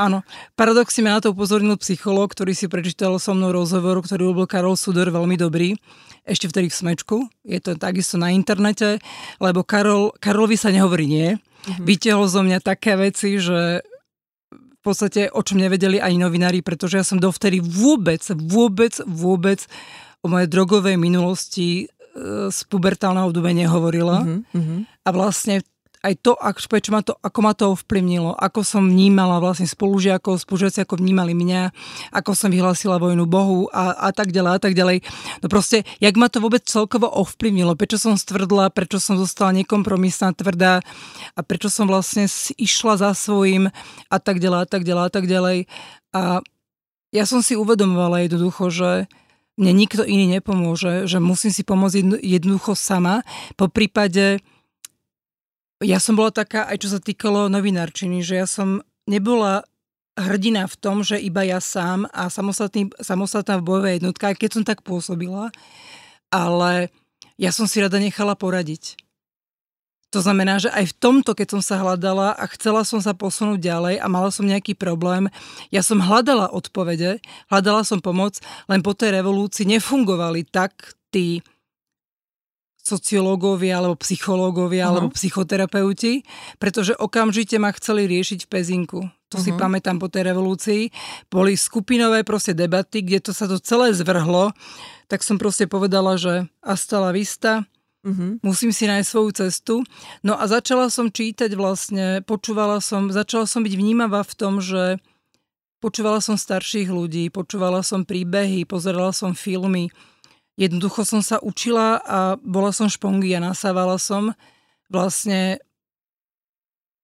Áno. Paradoxne ma na to upozornil psychológ, ktorý si prečítal so mnou rozhovor, ktorý bol Karol Sudor, veľmi dobrý. Ešte vtedy v smečku. Je to takisto na internete, lebo Karolovi sa nehovorí nie. Vytiahol zo mňa také veci, že v podstate o čom nevedeli ani novinári, pretože ja som dovtedy vôbec o mojej drogovej minulosti z pubertálneho obdobia nehovorila. A vlastne aj to, ako ma to ovplyvnilo, ako som vnímala vlastne spolužiaci ako vnímali mňa, ako som vyhlásila vojnu Bohu a tak ďalej a tak ďalej. No proste, jak ma to vôbec celkovo ovplyvnilo, prečo som stvrdla, prečo som zostala nekompromisná, tvrdá a prečo som vlastne išla za svojím a tak ďalej a tak ďalej a tak ďalej. A ja som si uvedomovala jednoducho, že mne nikto iný nepomôže, že musím si pomôcť jednoducho sama. Po prípade, ja som bola taká, aj čo sa týkalo novinárčiny, že ja som nebola hrdina v tom, že iba ja sám a samostatná bojová jednotka, keď som tak pôsobila, ale ja som si rada nechala poradiť. To znamená, že aj v tomto, keď som sa hľadala a chcela som sa posunúť ďalej a mala som nejaký problém, ja som hľadala odpovede, hľadala som pomoc, len po tej revolúcii nefungovali tak tí sociológovia alebo psychológovia alebo psychoterapeuti, pretože okamžite ma chceli riešiť v Pezinku. To si pamätám po tej revolúcii. Boli skupinové proste debaty, kde to sa to celé zvrhlo. Tak som proste povedala, že hasta la vista, musím si nájsť svoju cestu. No a začala som čítať vlastne, začala som byť vnímavá v tom, že počúvala som starších ľudí, počúvala som príbehy, pozerala som filmy. Jednoducho som sa učila a bola som špongia, nasávala som vlastne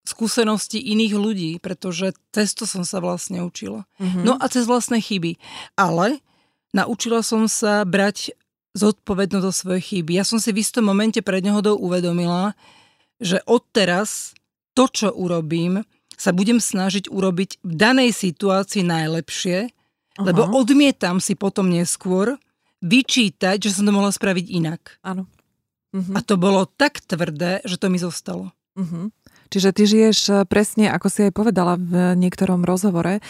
skúsenosti iných ľudí, pretože cez to som sa vlastne učila. No a cez vlastné chyby. Ale naučila som sa brať zodpovednosť do svojej chyby. Ja som si v istom momente pred nehodou uvedomila, že odteraz to, čo urobím, sa budem snažiť urobiť v danej situácii najlepšie, lebo odmietam si potom neskôr vyčítať, že som to mohla spraviť inak. Áno. A to bolo tak tvrdé, že to mi zostalo. Čiže ty žiješ presne, ako si aj povedala v niektorom rozhovore,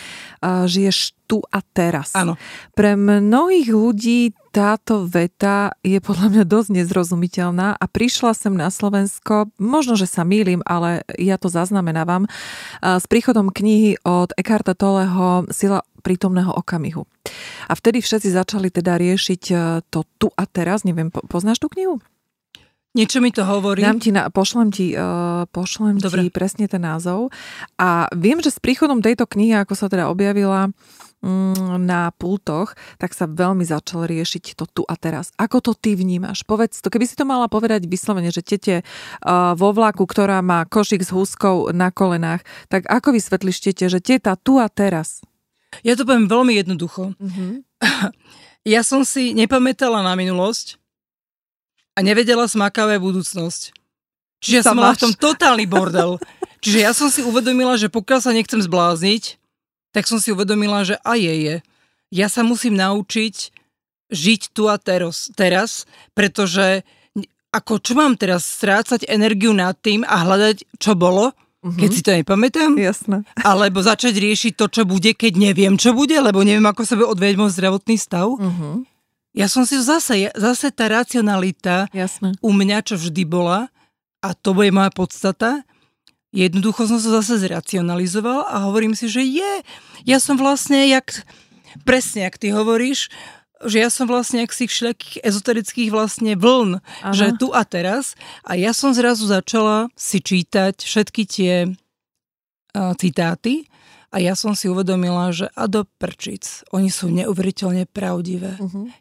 žiješ tu a teraz. Áno. Pre mnohých ľudí táto veta je podľa mňa dosť nezrozumiteľná a prišla sem na Slovensko, možno, že sa mýlim, ale ja to zaznamenávam, s príchodom knihy od Eckharta Tolleho Sila prítomného okamihu. A vtedy všetci začali teda riešiť to tu a teraz. Neviem, poznáš tú knihu? Niečo mi to hovorí. Pošlem ti presne ten názov. A viem, že s príchodom tejto knihy, ako sa teda objavila na pultoch, tak sa veľmi začal riešiť to tu a teraz. Ako to ty vnímaš? Povedz to. Keby si to mala povedať vyslovene, že tete vo vlaku, ktorá má košík s húskou na kolenách, tak ako vysvetlíš tete, že teta tu a teraz? Ja to poviem veľmi jednoducho. Ja som si nepamätala na minulosť, a nevedela som, aká je budúcnosť. Čiže ja som mala v tom totálny bordel. Čiže ja som si uvedomila, že pokiaľ sa nechcem zblázniť, tak som si uvedomila, že ja sa musím naučiť žiť tu a teraz, pretože ako čo mám teraz strácať energiu nad tým a hľadať, čo bolo, keď si to nepamätám? Jasné. Alebo začať riešiť to, čo bude, keď neviem, čo bude, lebo neviem, ako sa bude odviať môj zdravotný stav. Ja som si zase tá racionalita u mňa, čo vždy bola, a to je moja podstata, jednoducho som sa zase zracionalizoval a hovorím si, že ja som vlastne, presne jak ty hovoríš, že ja som vlastne jak si všelijakých ezoterických vlastne vln, že tu a teraz. A ja som zrazu začala si čítať všetky tie citáty. A ja som si uvedomila, že a do prčic, oni sú neuveriteľne pravdivé.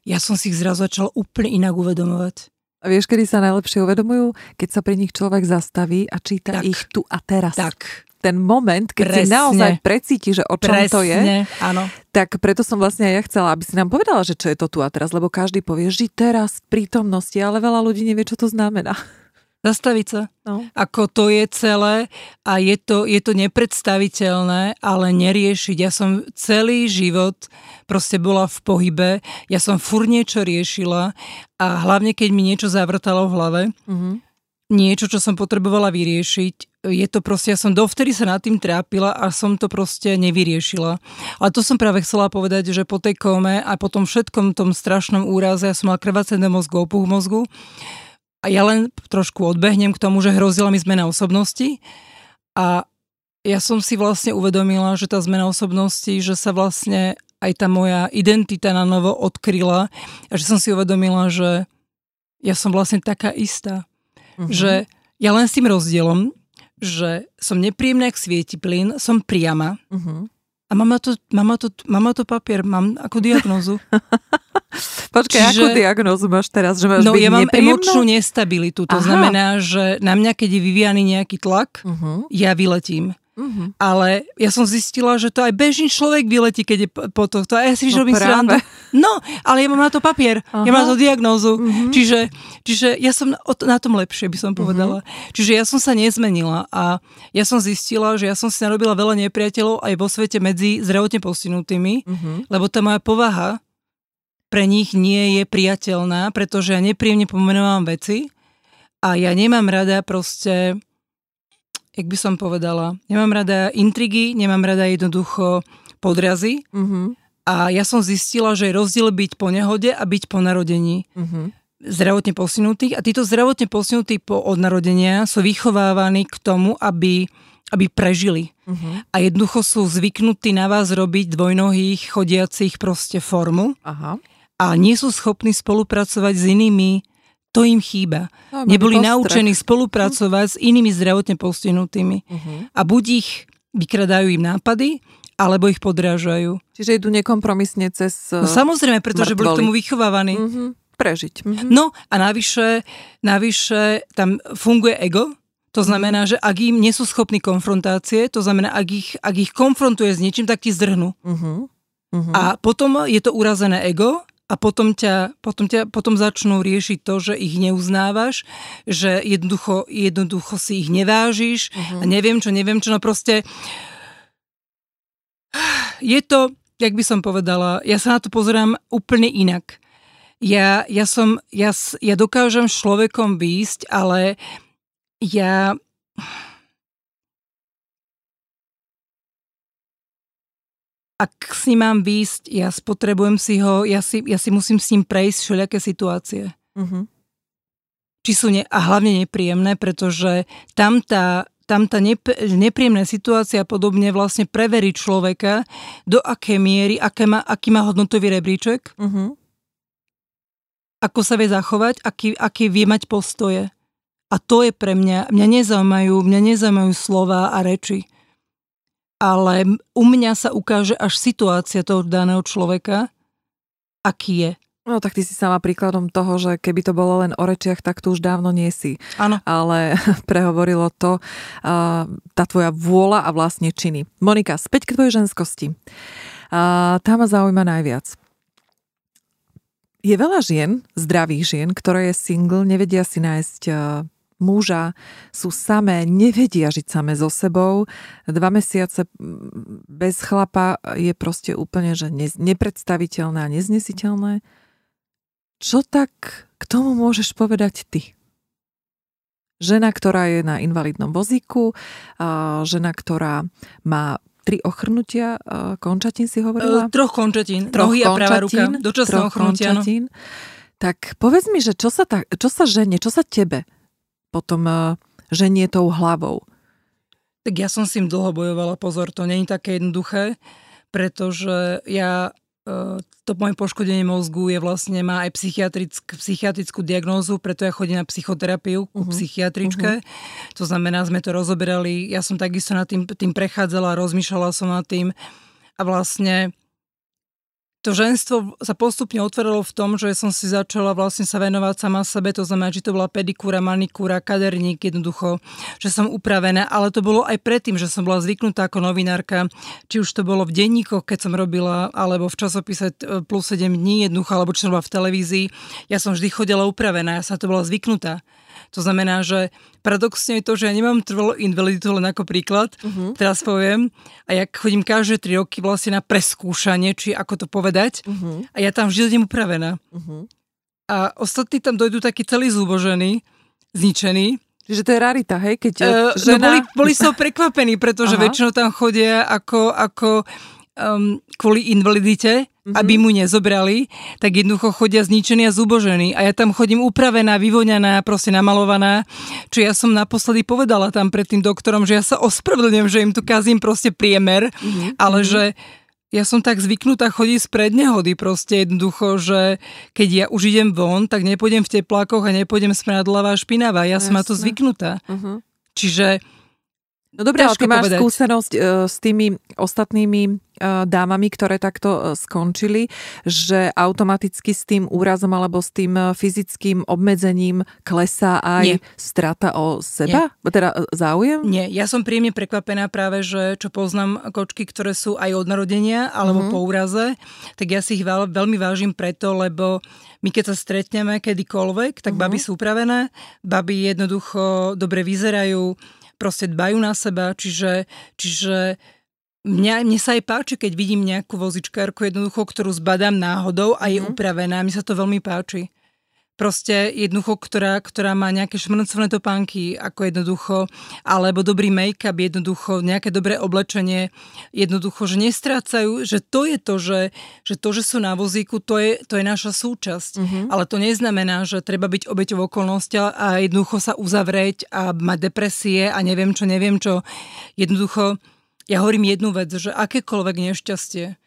Ja som si ich zrazu začala úplne inak uvedomovať. A vieš, kedy sa najlepšie uvedomujú? Keď sa pri nich človek zastaví a číta tak, ich tu a teraz. Tak. Ten moment, keď si naozaj precíti, že o čom to je, áno. Tak preto som vlastne aj ja chcela, aby si nám povedala, že čo je to tu a teraz, lebo každý povie, že teraz v prítomnosti, ale veľa ľudí nevie, čo to znamená. Zastaviť sa. No. Ako to je celé a je to nepredstaviteľné, ale neriešiť. Ja som celý život proste bola v pohybe, ja som furt niečo riešila a hlavne, keď mi niečo zavrtalo v hlave, niečo, čo som potrebovala vyriešiť, je to proste, ja som dovtedy sa nad tým trápila a som to proste nevyriešila. Ale to som práve chcela povedať, že po tej kóme a po tom všetkom tom strašnom úraze, ja som mala krvácanie mozgu, opuch mozgu. A ja len trošku odbehnem k tomu, že hrozila mi zmena osobnosti a ja som si vlastne uvedomila, že tá zmena osobnosti, že sa vlastne aj tá moja identita na novo odkryla a že som si uvedomila, že ja som vlastne taká istá. Že ja len s tým rozdielom, že som nepríjemná jak svieti plyn, som priama. A mám to papier, mám ako diagnózu. Počkaj, ako diagnózu máš teraz? Že máš ja mám emočnú nestabilitu. To znamená, že na mňa, keď je vyvíjaný nejaký tlak, ja vyletím. Mm-hmm. Ale ja som zistila, že to aj bežný človek vyletí, keď je po to. To aj ja si robím srandu. No, ale ja mám na to papier. Aha. Ja mám na to diagnózu. Mm-hmm. Čiže ja som na tom lepšie, by som povedala. Mm-hmm. Čiže ja som sa nezmenila a ja som zistila, že ja som si narobila veľa nepriateľov aj vo svete medzi zdravotne postihnutými, mm-hmm. lebo tá moja povaha pre nich nie je priateľná, pretože ja nepríjemne pomenovám veci a ja nemám rada proste... Jak by som povedala, nemám rada intrigy, nemám rada jednoducho podrazy a ja som zistila, že je rozdiel byť po nehode a byť po narodení zdravotne postihnutých a títo zdravotne postihnutí od narodenia sú vychovávaní k tomu, aby prežili a jednoducho sú zvyknutí na vás robiť dvojnohých, chodiacich proste formu a nie sú schopní spolupracovať s inými. To im chýba. Neboli naučení spolupracovať s inými zdravotne postihnutými. A buď ich vykradajú im nápady, alebo ich podrážajú. Čiže idú nekompromisne cez no samozrejme, pretože boli k tomu vychovávaní. Prežiť. No a navyše tam funguje ego. To znamená, že ak im nie sú schopní konfrontácie, to znamená, ak ich konfrontuje s niečím, tak ti zdrhnú. A potom je to urazené ego, a potom začnú riešiť to, že ich neuznávaš, že jednoducho si ich nevážiš a neviem čo, no proste je to, jak by som povedala, ja sa na to pozerám úplne inak. Ja dokážem s človekom výjsť, ale ak si mám výjsť, ja spotrebujem si ho, ja si musím s ním prejsť všelijaké situácie. Či sú a hlavne nepríjemné, pretože tam tá nepríjemná situácia podobne vlastne preverí človeka, do akej miery, aký má hodnotový rebríček, ako sa vie zachovať, aký vie mať postoje. A to je pre mňa, mňa nezaujímajú slova a reči. Ale u mňa sa ukáže až situácia toho daného človeka, aký je. No tak ty si sama príkladom toho, že keby to bolo len o rečiach, tak tu už dávno nie si. Áno. Ale prehovorilo to tá tvoja vôľa a vlastne činy. Monika, späť k tvojej ženskosti. Tá ma zaujíma najviac. Je veľa žien, zdravých žien, ktoré je single, nevedia si nájsť muža, sú samé, nevedia žiť samé so sebou. 2 mesiace bez chlapa je proste úplne že nepredstaviteľné a neznesiteľné. Čo tak k tomu môžeš povedať ty? Žena, ktorá je na invalidnom vozíku, žena, ktorá má 3 ochrnutia, končatín si hovorila? 3 končatín, nohy a pravá ruka, dočasné ochrnutia. No. Tak povedz mi, že čo sa žene, čo sa tebe potom ženie tou hlavou? Tak ja som s tým dlho bojovala, pozor, to nie je také jednoduché, pretože to moje poškodenie mozgu je vlastne, má aj psychiatrickú diagnózu, preto ja chodím na psychoterapiu ku psychiatričke. To znamená, sme to rozoberali, ja som takisto nad tým prechádzala, rozmýšľala som nad tým a vlastne to ženstvo sa postupne otvorilo v tom, že som si začala vlastne sa venovať sama sebe, to znamená, že to bola pedikúra, manikúra, kaderník, jednoducho, že som upravená, ale to bolo aj predtým, že som bola zvyknutá ako novinárka, či už to bolo v denníkoch, keď som robila, alebo v časopise plus 7 dní jednoducho, alebo či som bola v televízii, ja som vždy chodila upravená, ja sa to bola zvyknutá. To znamená, že paradoxne je to, že ja nemám trvalú invaliditu, len ako príklad, teraz poviem, a ja chodím každé 3 roky vlastne na preskúšanie, či ako to povedať, a ja tam vždy idem upravená. A ostatní tam dojdú takí celí zúbožení, zničení. Čiže to je rarita, hej? Keď žena... No boli som prekvapení, pretože väčšinou tam chodia ako kvôli invalidite, aby mu nezobrali, tak jednoducho chodia zničený a zubožený. A ja tam chodím upravená, vyvoňaná, proste namalovaná. Čo ja som naposledy povedala tam pred tým doktorom, že ja sa ospravedlňujem, že im tu kazím proste priemer, ale že ja som tak zvyknutá chodiť spred nehody proste jednoducho, že keď ja už idem von, tak nepôjdem v teplákoch a nepôjdem smradlavá, špinavá. Ja som na to zvyknutá. Čiže No dobré, ale ty máš skúsenosť s tými ostatnými dámami, ktoré takto skončili, že automaticky s tým úrazom alebo s tým fyzickým obmedzením klesá aj strata o seba? Nie. Teda záujem? Nie, ja som príjemne prekvapená práve, že čo poznám kočky, ktoré sú aj od narodenia alebo po úraze, tak ja si ich veľmi vážim preto, lebo my keď sa stretneme kedykoľvek, tak baby sú upravené, baby jednoducho dobre vyzerajú, proste dbajú na seba, čiže mne sa aj páči, keď vidím nejakú vozičkárku jednoducho, ktorú zbadám náhodou a je upravená. Mne sa to veľmi páči. Proste jednoducho, ktorá má nejaké šmrncovné topánky, ako jednoducho, alebo dobrý make-up, jednoducho, nejaké dobré oblečenie, jednoducho, že nestrácajú, že to je to, že sú na vozíku, to je naša súčasť. Ale to neznamená, že treba byť obeťou okolnosti a jednoducho sa uzavrieť a mať depresie a neviem čo. Jednoducho, ja hovorím jednu vec, že akékoľvek nešťastie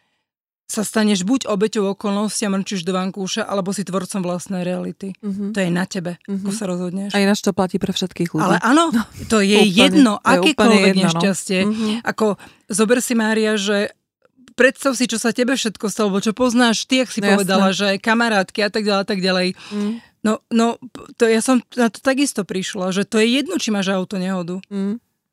sa staneš buď obeťou okolnosti a mrčíš do vankúša, alebo si tvorcom vlastnej reality. To je na tebe, ako sa rozhodneš. A ináč to platí pre všetkých ľudí. Ale áno, to je úplne, jedno, akékoľvek nešťastie. Ako, zober si, Mária, že predstav si, čo sa tebe všetko stalo, bo čo poznáš, ty, ak si povedala, že kamarátky a tak ďalej. No to, ja som na to takisto prišla, že to je jedno, či máš auto nehodu.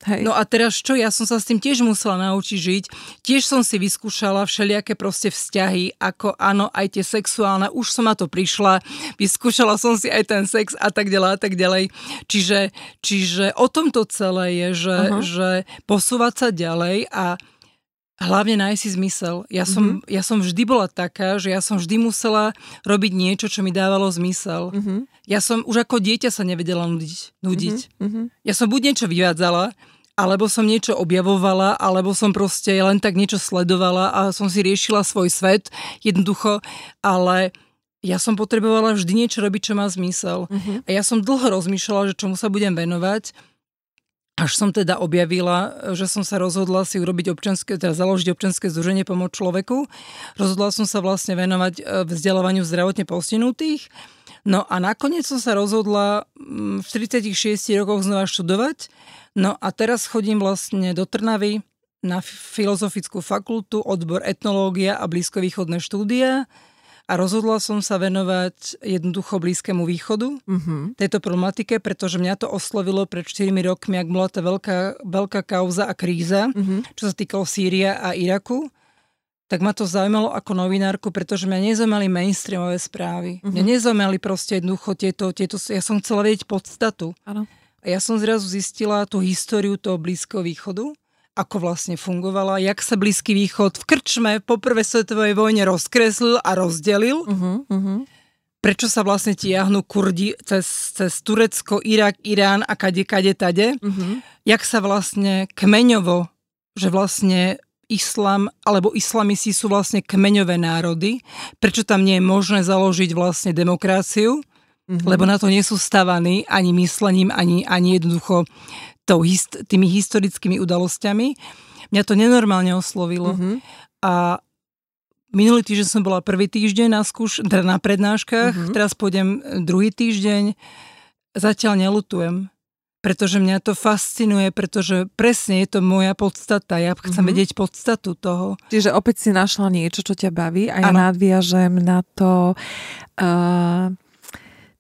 Hej. No a teraz čo? Ja som sa s tým tiež musela naučiť žiť. Tiež som si vyskúšala všelijaké proste vzťahy, ako áno, aj tie sexuálne. Už som na to prišla. Vyskúšala som si aj ten sex a tak ďalej. Čiže o tom to celé je, že posúvať sa ďalej a hlavne nájsť si zmysel. Ja som vždy bola taká, že ja som vždy musela robiť niečo, čo mi dávalo zmysel. Ja som už ako dieťa sa nevedela nudiť. Ja som buď niečo vyvádzala, alebo som niečo objavovala, alebo som proste len tak niečo sledovala a som si riešila svoj svet jednoducho, ale ja som potrebovala vždy niečo robiť, čo má zmysel. A ja som dlho rozmýšľala, že čomu sa budem venovať, až som teda objavila, že som sa rozhodla si založiť občianske združenie Pomoc človeku. Rozhodla som sa vlastne venovať vzdelávaniu zdravotne postihnutých. No a nakoniec som sa rozhodla v 46 rokoch znova študovať. No a teraz chodím vlastne do Trnavy na Filozofickú fakultu, odbor etnológia a blízkovýchodné štúdia. A rozhodla som sa venovať jednoducho Blízkému východu, tejto problematike, pretože mňa to oslovilo pred 4 rokmi, ak bola tá veľká kauza a kríza, čo sa týkalo Sýria a Iraku. Tak ma to zaujímalo ako novinárku, pretože mňa nezaujímali mainstreamové správy. Mňa nezaujímali proste jednoducho tieto... Ja som chcela vedieť podstatu. Ano. A ja som zrazu zistila tú históriu toho Blízkeho východu, ako vlastne fungovala, jak sa Blízky východ v krčme po prvej svetovej vojne rozkreslil a rozdelil. Prečo sa vlastne tiahnu Kurdi cez Turecko, Irak, Irán a kade tade. Jak sa vlastne kmeňovo, že vlastne islám alebo islamisti sú vlastne kmeňové národy. Prečo tam nie je možné založiť vlastne demokraciu, lebo na to nie sú stavaní ani myslením, ani jednoducho tými historickými udalosťami. Mňa to nenormálne oslovilo. A minulý týždeň som bola prvý týždeň na prednáškach, teraz pôjdem druhý týždeň. Zatiaľ nelutujem, pretože mňa to fascinuje, pretože presne je to moja podstata. Ja chcem vedieť podstatu toho. Čiže opäť si našla niečo, čo ťa baví a ja nadviažem na to...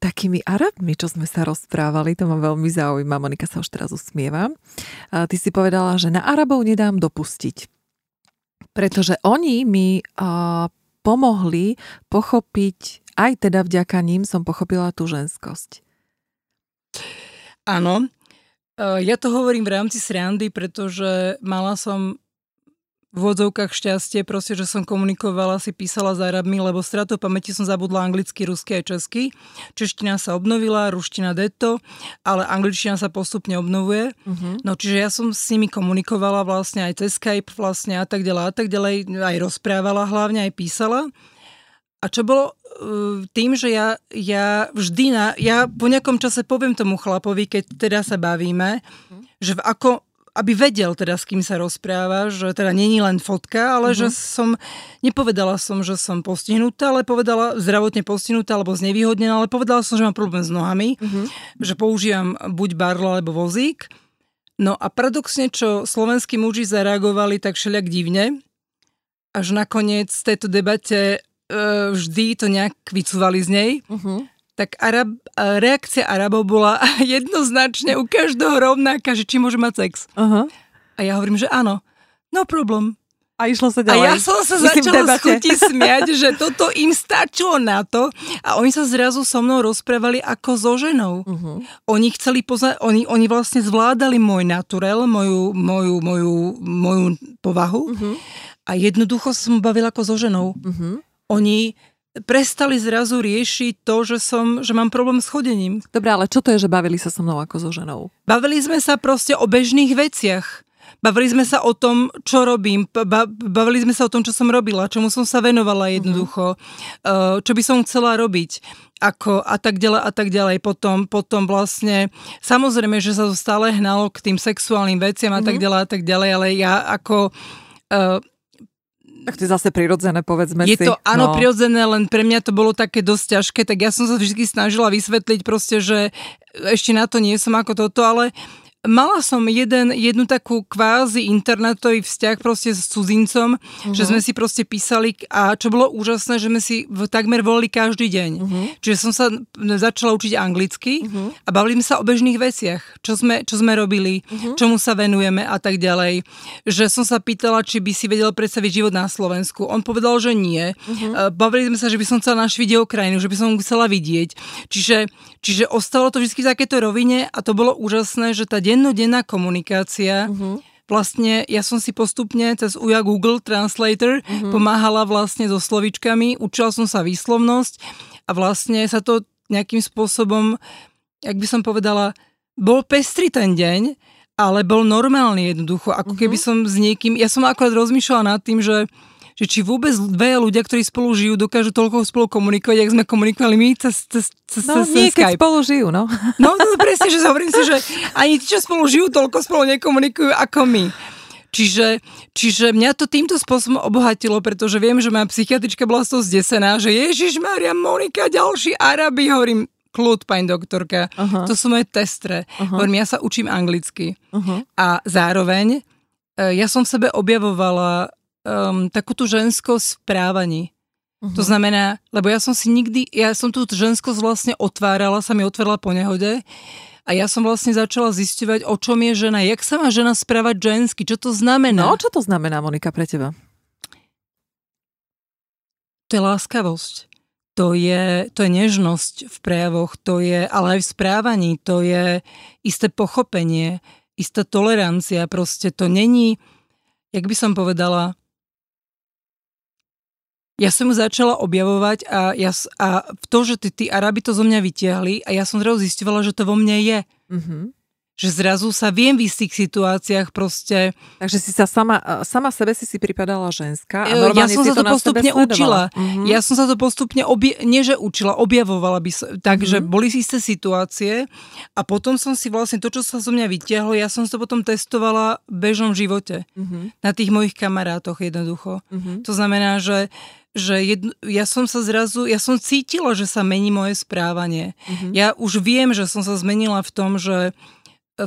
takými Arabmi, čo sme sa rozprávali, to ma veľmi zaujíma. Monika sa už teraz usmieva. Ty si povedala, že na Arabov nedám dopustiť. Pretože oni mi pomohli pochopiť, aj teda vďaka ním som pochopila tú ženskosť. Áno. Ja to hovorím v rámci srandy, pretože mala som v odzovkách šťastie, proste, že som komunikovala, si písala s Arabmi, lebo stratou pamäti som zabudla anglicky, rusky a česky. Čeština sa obnovila, ruština detto, ale angličtina sa postupne obnovuje. No čiže ja som s nimi komunikovala vlastne aj cez Skype vlastne a tak ďalej, aj rozprávala hlavne, aj písala. A čo bolo tým, že ja vždy ja po nejakom čase poviem tomu chlapovi, keď teda sa bavíme, že aby vedel teda, s kým sa rozpráva, že teda není len fotka, ale že som, nepovedala som, že som postihnutá, ale povedala zdravotne postihnutá alebo znevýhodnená, ale povedala som, že mám problém s nohami, že používam buď barlo alebo vozík No a paradoxne, čo slovenskí muži zareagovali tak všelijak divne, až nakoniec v tejto debate vždy to nejak vycúvali z nej, tak reakcia Arabov bola jednoznačne u každého rovnaká, že či môže mať sex. A ja hovorím, že áno, no problém. A išlo sa ďalej. A ja som sa začala schutiť smiať, že toto im stačilo na to a oni sa zrazu so mnou rozprávali ako so ženou. Oni chceli poznať, oni vlastne zvládali môj naturel, moju povahu a jednoducho som bavila ako so ženou. Oni prestali zrazu riešiť to, že mám problém s chodením. Dobre, ale čo to je, že bavili sa so mnou ako so ženou? Bavili sme sa proste o bežných veciach. Bavili sme sa o tom, čo robím, bavili sme sa o tom, čo som robila, čomu som sa venovala jednoducho, čo by som chcela robiť, ako a tak ďalej, potom vlastne, samozrejme, že sa to stále hnalo k tým sexuálnym veciam a tak ďalej, ale ja ako... Tak to je zase prirodzené, povedzme si. Je to, áno, prirodzené, len pre mňa to bolo také dosť ťažké, tak ja som sa vždy snažila vysvetliť proste, že ešte na to nie som ako toto, ale... Mala som jednu takú kvázi internetový vzťah proste s cudzincom, že sme si proste písali a čo bolo úžasné, že sme si takmer volali každý deň. Čiže som sa začala učiť anglicky a bavili sme sa o bežných veciach, čo sme robili, čomu sa venujeme a tak ďalej. Že som sa pýtala, či by si vedel predstaviť život na Slovensku. On povedal, že nie. Bavili sme sa, že by som chcela našu videokrajinu, že by som chcela vidieť. Čiže ostalo to vždy v takéto rovine a to bolo úžasné, že tá dennodenná komunikácia. Vlastne ja som si postupne cez UJA Google Translator pomáhala vlastne so slovíčkami, učila som sa výslovnosť a vlastne sa to nejakým spôsobom, jak by som povedala, bol pestrý ten deň, ale bol normálny jednoducho, ako keby som s niekým, ja som akorát rozmýšľala nad tým, že či vôbec dve ľudia, ktorí spolu žijú, dokážu toľko spolu komunikovať, jak sme komunikovali my cez Skype. No, spolu žijú, no. No, to presne, že hovorím si, že ani tí, čo spolu žijú, toľko spolu nekomunikujú ako my. Čiže mňa to týmto spôsobom obohatilo, pretože viem, že moja psychiatrička bola z toho zdesená, že Ježišmária, Monika, ďalší Arabi, hovorím, kľud, pani doktorka, to sú moje testre. Hovorím, ja sa učím anglicky. A zároveň ja som v sebe objavovala takú tú ženskosť v správaní. To znamená, lebo ja som tú ženskosť vlastne otvárala, sa mi otvorila po nehode a ja som vlastne začala zisťovať, o čom je žena, jak sa má žena správať žensky, čo to znamená. No, čo to znamená, Monika, pre teba? To je láskavosť. To je nežnosť v prejavoch, to je, ale aj v správaní, to je isté pochopenie, istá tolerancia, proste to není, jak by som povedala, ja som ju začala objavovať a to, že tí Arabi to zo mňa vytiahli a ja som zrazu zisťovala, že to vo mne je. Že zrazu sa viem v istých situáciách proste... Takže si sa sama sebe si pripadala ženská a normálne ja som si sa to postupne učila. Ja som sa to postupne, objavovala by som. Takže boli isté situácie a potom som si vlastne to, čo sa zo mňa vytiahlo, ja som to potom testovala v bežnom živote. Na tých mojich kamarátoch jednoducho. To znamená, ja som cítila, že sa mení moje správanie. Ja už viem, že som sa zmenila v tom, že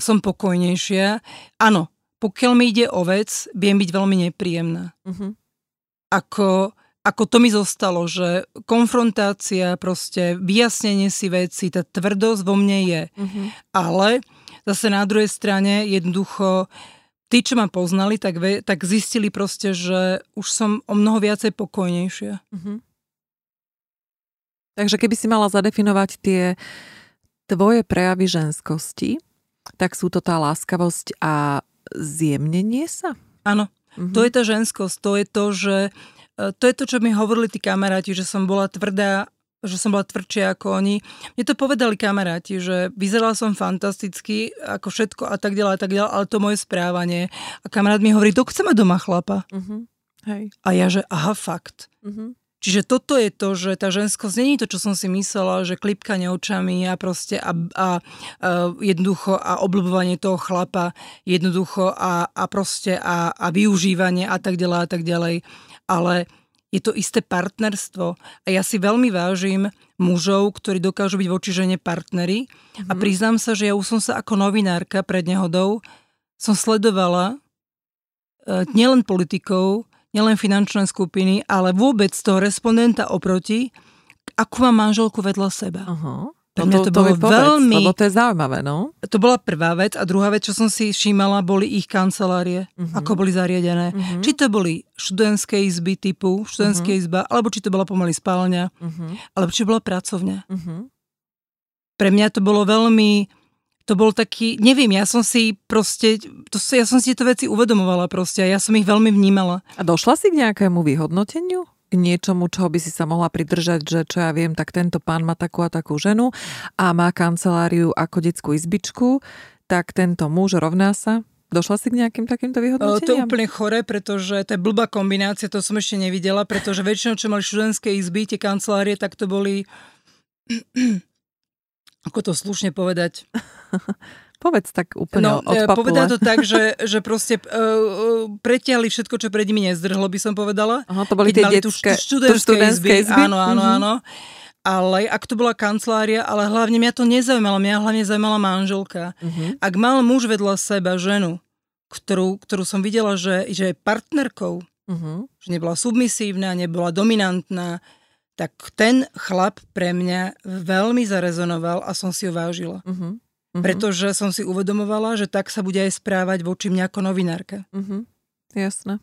som pokojnejšia. Áno, pokiaľ mi ide o vec, viem byť veľmi nepríjemná. Ako to mi zostalo, že konfrontácia, proste vyjasnenie si veci, tá tvrdosť vo mne je. Ale zase na druhej strane jednoducho tí, čo ma poznali, tak zistili proste, že už som o mnoho viacej pokojnejšia. Takže keby si mala zadefinovať tie tvoje prejavy ženskosti, tak sú to tá láskavosť a zjemnenie sa? Áno. To je tá ženskosť, to je to, čo mi hovorili tí kamaráti, že som bola tvrdá, že som bola tvrdšia ako oni. Mne to povedali kamaráti, že vyzerala som fantasticky, ako všetko a tak ďalej, ale to moje správanie. A kamarát mi hovorí, to chceme doma chlapa. Hej. A ja, že aha, fakt. Čiže toto je to, že tá ženskosť není to, čo som si myslela, že klipkanie očami a proste jednoducho a obľubovanie toho chlapa jednoducho a proste a využívanie a tak ďalej. Ale je to isté partnerstvo. A ja si veľmi vážim mužov, ktorí dokážu byť voči žene partneri. A priznám sa, že ja už som sa ako novinárka pred nehodou som sledovala nielen politikov, nielen finančné skupiny, ale vôbec toho respondenta oproti, ako má manželku vedľa seba. Aha. To bolo povedz, veľmi... Lebo to je zaujímavé, no? To bola prvá vec a druhá vec, čo som si všímala, boli ich kancelárie, ako boli zariadené. Či to boli študentské izby typu, študentská izba, alebo či to bola pomaly spálňa, alebo či bola pracovňa. Pre mňa to bolo veľmi... To bol taký, neviem, ja som si tieto veci uvedomovala proste a ja som ich veľmi vnímala. A došla si k nejakému vyhodnoteniu? K niečomu, čoho by si sa mohla pridržať, že čo ja viem, tak tento pán má takú a takú ženu a má kanceláriu ako detskú izbičku, tak tento muž rovná sa? Došla si k nejakým takýmto vyhodnoteniam? To je úplne chore, pretože to je blbá kombinácia, to som ešte nevidela, pretože väčšinou, čo mali študentské izby, tie kancelárie, tak to boli... Ako to slušne povedať? Povedz tak úplne od papule. Povedať to tak, že proste pretiahli všetko, čo pred nimi nezdrhlo, by som povedala. Aha, to boli tie detské, študentské izby. Áno. Ale ak to bola kancelária, ale hlavne mňa to nezaujímalo. Mňa hlavne zaujímala manželka. Ak mal muž vedľa seba ženu, ktorú som videla, že je partnerkou, že nebola submisívna, nebola dominantná, tak ten chlap pre mňa veľmi zarezonoval a som si ho vážila. Pretože som si uvedomovala, že tak sa bude aj správať voči mňa ako novinárka. Jasné.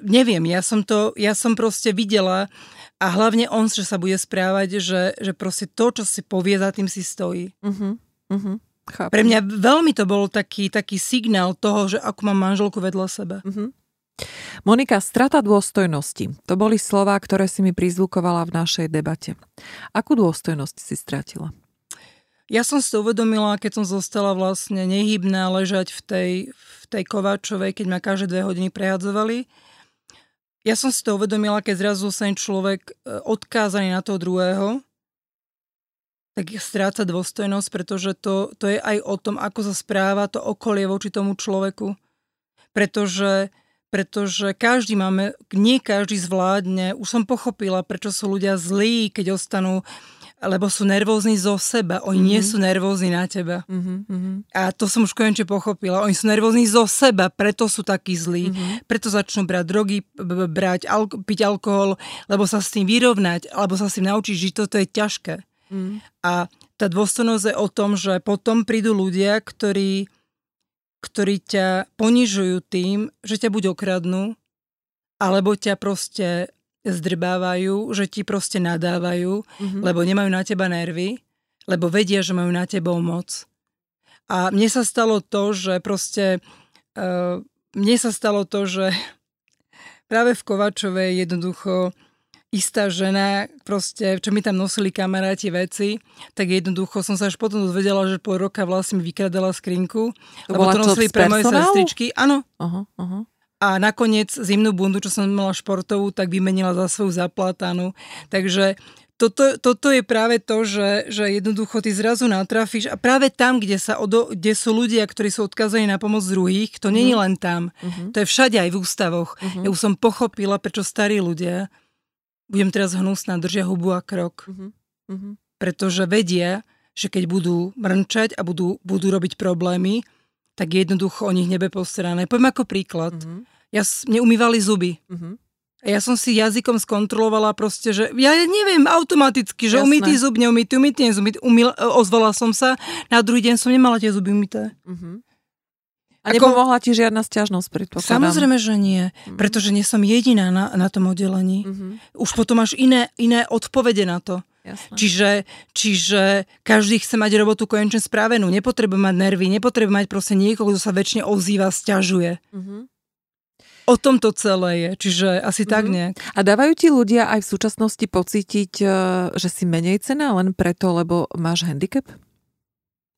Neviem, ja som proste videla a hlavne on, že sa bude správať, že proste to, čo si povie, za tým si stojí. Chápem. Pre mňa veľmi to bol taký signál toho, že ako mám manželku vedľa seba. Monika, strata dôstojnosti. To boli slová, ktoré si mi prizvukovala v našej debate. Akú dôstojnosť si stratila? Ja som si to uvedomila, keď som zostala vlastne nehybná ležať v tej Kováčovej, keď ma každé 2 hodiny prehadzovali. Ja som si to uvedomila, keď zrazu som človek odkázaný na toho druhého, tak stráca dôstojnosť, pretože to je aj o tom, ako sa správa to okolie voči tomu človeku. Pretože nie každý zvládne. Už som pochopila, prečo sú ľudia zlí, keď ostanú, lebo sú nervózni zo seba. Oni nie sú nervózni na teba. A to som už konečne pochopila. Oni sú nervózni zo seba, preto sú takí zlí. Preto začnú brať drogy, piť alkohol, lebo sa s tým vyrovnať, alebo sa s tým naučiť žiť. Toto je ťažké. A tá dôstojnosť je o tom, že potom prídu ľudia, ktorí ťa ponižujú tým, že ťa buď okradnú, alebo ťa proste zdrbávajú, že ti proste nadávajú, lebo nemajú na teba nervy, lebo vedia, že majú na tebou moc. A mne sa stalo to, že že práve v Kováčovej jednoducho istá žena, čo mi tam nosili kamaráti veci, tak jednoducho som sa až potom dozvedela, že pol roka vlastne mi vykradala skrinku. Lebo to nosili pre moje sestričky. Áno. A nakoniec zimnú bundu, čo som mala športovú, tak vymenila za svoju zaplatanú. Takže toto je práve to, že jednoducho ty zrazu natrafíš a práve tam, kde sú ľudia, ktorí sú odkazaní na pomoc druhých, to nie je len tam. To je všade aj v ústavoch. Ja už som pochopila, prečo starí ľudia, budem teraz hnusná, držia hubu a krok. Pretože vedia, že keď budú mrnčať a budú robiť problémy, tak jednoducho o nich nebe postarané. Poviem ako príklad. Mne umývali zuby. A ja som si jazykom skontrolovala proste, že ja neviem automaticky, že umytý zub, neumytý, umytý, nezumytý. Ozvala som sa, na druhý deň som nemala tie zuby umyté. A nepomohla ti žiadna sťažnosť, predpokladám. Samozrejme, že nie, pretože nie som jediná na tom oddelení. Už potom máš iné odpovede na to. Čiže každý chce mať robotu konečne spravenú. Nepotrebuje mať nervy, nepotrebuje mať proste niekoho, kto sa väčšine ozýva, sťažuje. O tom to celé je, čiže asi tak nejak. A dávajú ti ľudia aj v súčasnosti pocítiť, že si menej cená len preto, lebo máš handicap?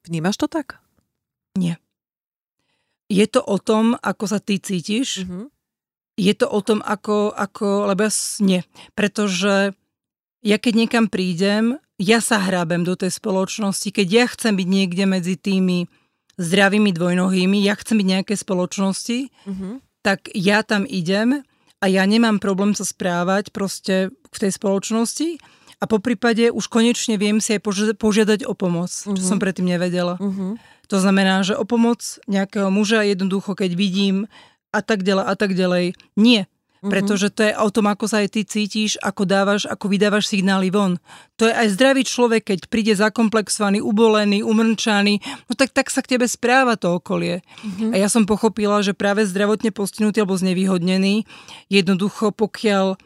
Vnímaš to tak? Nie. Je to o tom, ako sa ty cítiš? Je to o tom, ako lebo ja nie. Pretože ja keď niekam prídem, ja sa hrábem do tej spoločnosti. Keď ja chcem byť niekde medzi tými zdravými dvojnohými, ja chcem byť nejaké spoločnosti, tak ja tam idem a ja nemám problém sa správať proste v tej spoločnosti. A poprípade už konečne viem si aj požiadať o pomoc, čo som predtým nevedela. To znamená, že o pomoc nejakého muža jednoducho, keď vidím a tak ďalej, nie. Pretože to je o tom, ako sa aj ty cítiš, ako dávaš, ako vydávaš signály von. To je aj zdravý človek, keď príde zakomplexovaný, ubolený, umrčaný, no tak sa k tebe správa to okolie. A ja som pochopila, že práve zdravotne postihnutý alebo znevýhodnený, jednoducho pokiaľ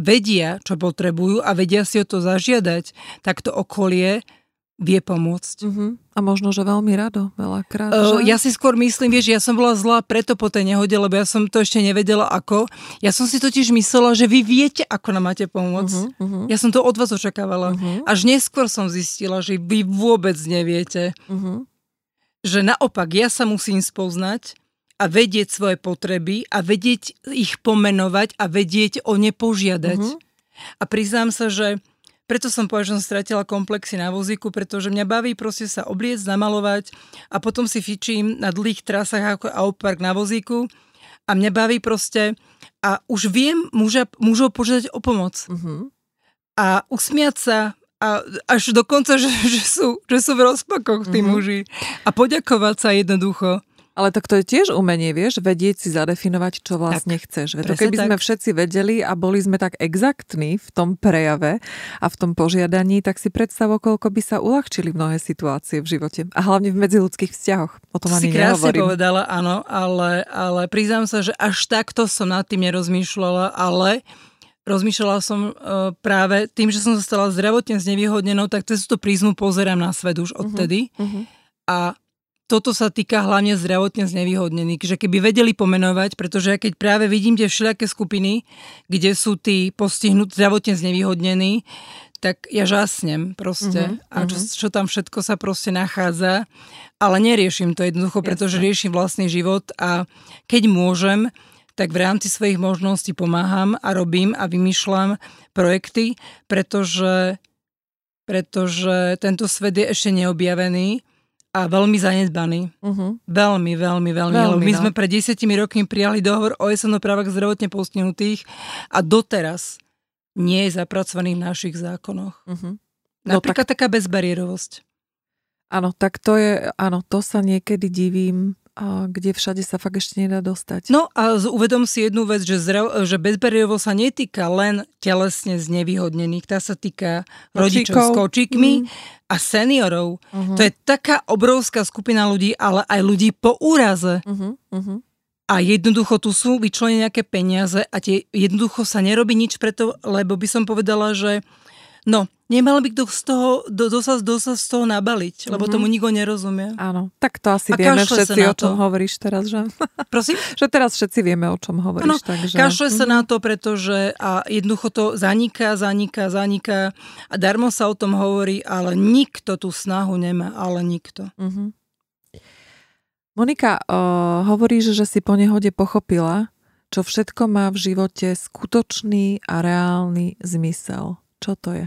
vedia, čo potrebujú a vedia si o to zažiadať, tak to okolie vie pomôcť. A možno, že veľmi rado, veľakrát. Ja si skôr myslím, vieš, ja som bola zlá preto po tej nehode, lebo ja som to ešte nevedela ako. Ja som si totiž myslela, že vy viete, ako nám máte pomôcť. Ja som to od vás očakávala. Až neskôr som zistila, že vy vôbec neviete. Že naopak, ja sa musím spoznať a vedieť svoje potreby a vedieť ich pomenovať a vedieť o ne požiadať. A priznám sa, že preto som povedala, že som stratila komplexy na vozíku, pretože mňa baví proste sa obliec, namalovať a potom si fičím na dlhých trasách ako Aupark na vozíku a mňa baví proste a už viem mužov požiadať o pomoc. A usmiať sa a až dokonca, že sú v rozpakoch tí muži a poďakovať sa jednoducho. Ale tak to je tiež umenie, vieš, vedieť si zadefinovať, čo vlastne tak chceš. To keby sme všetci vedeli a boli sme tak exaktní v tom prejave a v tom požiadaní, tak si predstav, koľko by sa uľahčili mnohé situácie v živote. A hlavne v medziľudských vzťahoch. O tom ani nehovorím. Si krásne povedala, áno, ale priznám sa, že až takto som nad tým nerozmýšľala, ale rozmýšľala som práve tým, že som sa stala zdravotne znevýhodnenou, tak cez túto prízmu pozerám na svet už odtedy. A toto sa týka hlavne zdravotne znevýhodnených, že keby vedeli pomenovať, pretože ja keď práve vidím tie všelijaké skupiny, kde sú tí postihnutí zdravotne znevýhodnení, tak ja žasnem proste. A čo tam všetko sa proste nachádza, ale neriešim to jednoducho, pretože riešim vlastný život a keď môžem, tak v rámci svojich možností pomáham a robím a vymýšľam projekty, pretože tento svet je ešte neobjavený a veľmi zanedbaný. Veľmi. My sme pred 10 rokmi prijali dohovor OSN o právach zdravotne postihnutých a doteraz nie je zapracovaný v našich zákonoch. Napríklad taká bezbariérovosť. Áno, tak to je, áno, to sa niekedy divím, a kde všade sa fakt ešte nedá dostať. No a uvedom si jednu vec, že bezbariérovosť sa netýka len telesne znevýhodnených, tá sa týka rodičov s kočíkmi a seniorov. To je taká obrovská skupina ľudí, ale aj ľudí po úraze. A jednoducho tu sú vyčlenené nejaké peniaze a tie jednoducho sa nerobí nič preto, lebo by som povedala, že no, nemal by kto z toho nabaliť, lebo tomu nikto nerozumie. Áno, tak to asi vieme všetci, o čom hovoríš teraz, že? Prosím? Že teraz všetci vieme, o čom hovoríš. Ano, takže kašle sa na to, pretože a jednoducho to zaniká a darmo sa o tom hovorí, ale nikto tú snahu nemá, ale nikto. Monika, hovoríš, že si po nehode pochopila, čo všetko má v živote skutočný a reálny zmysel. Čo to je?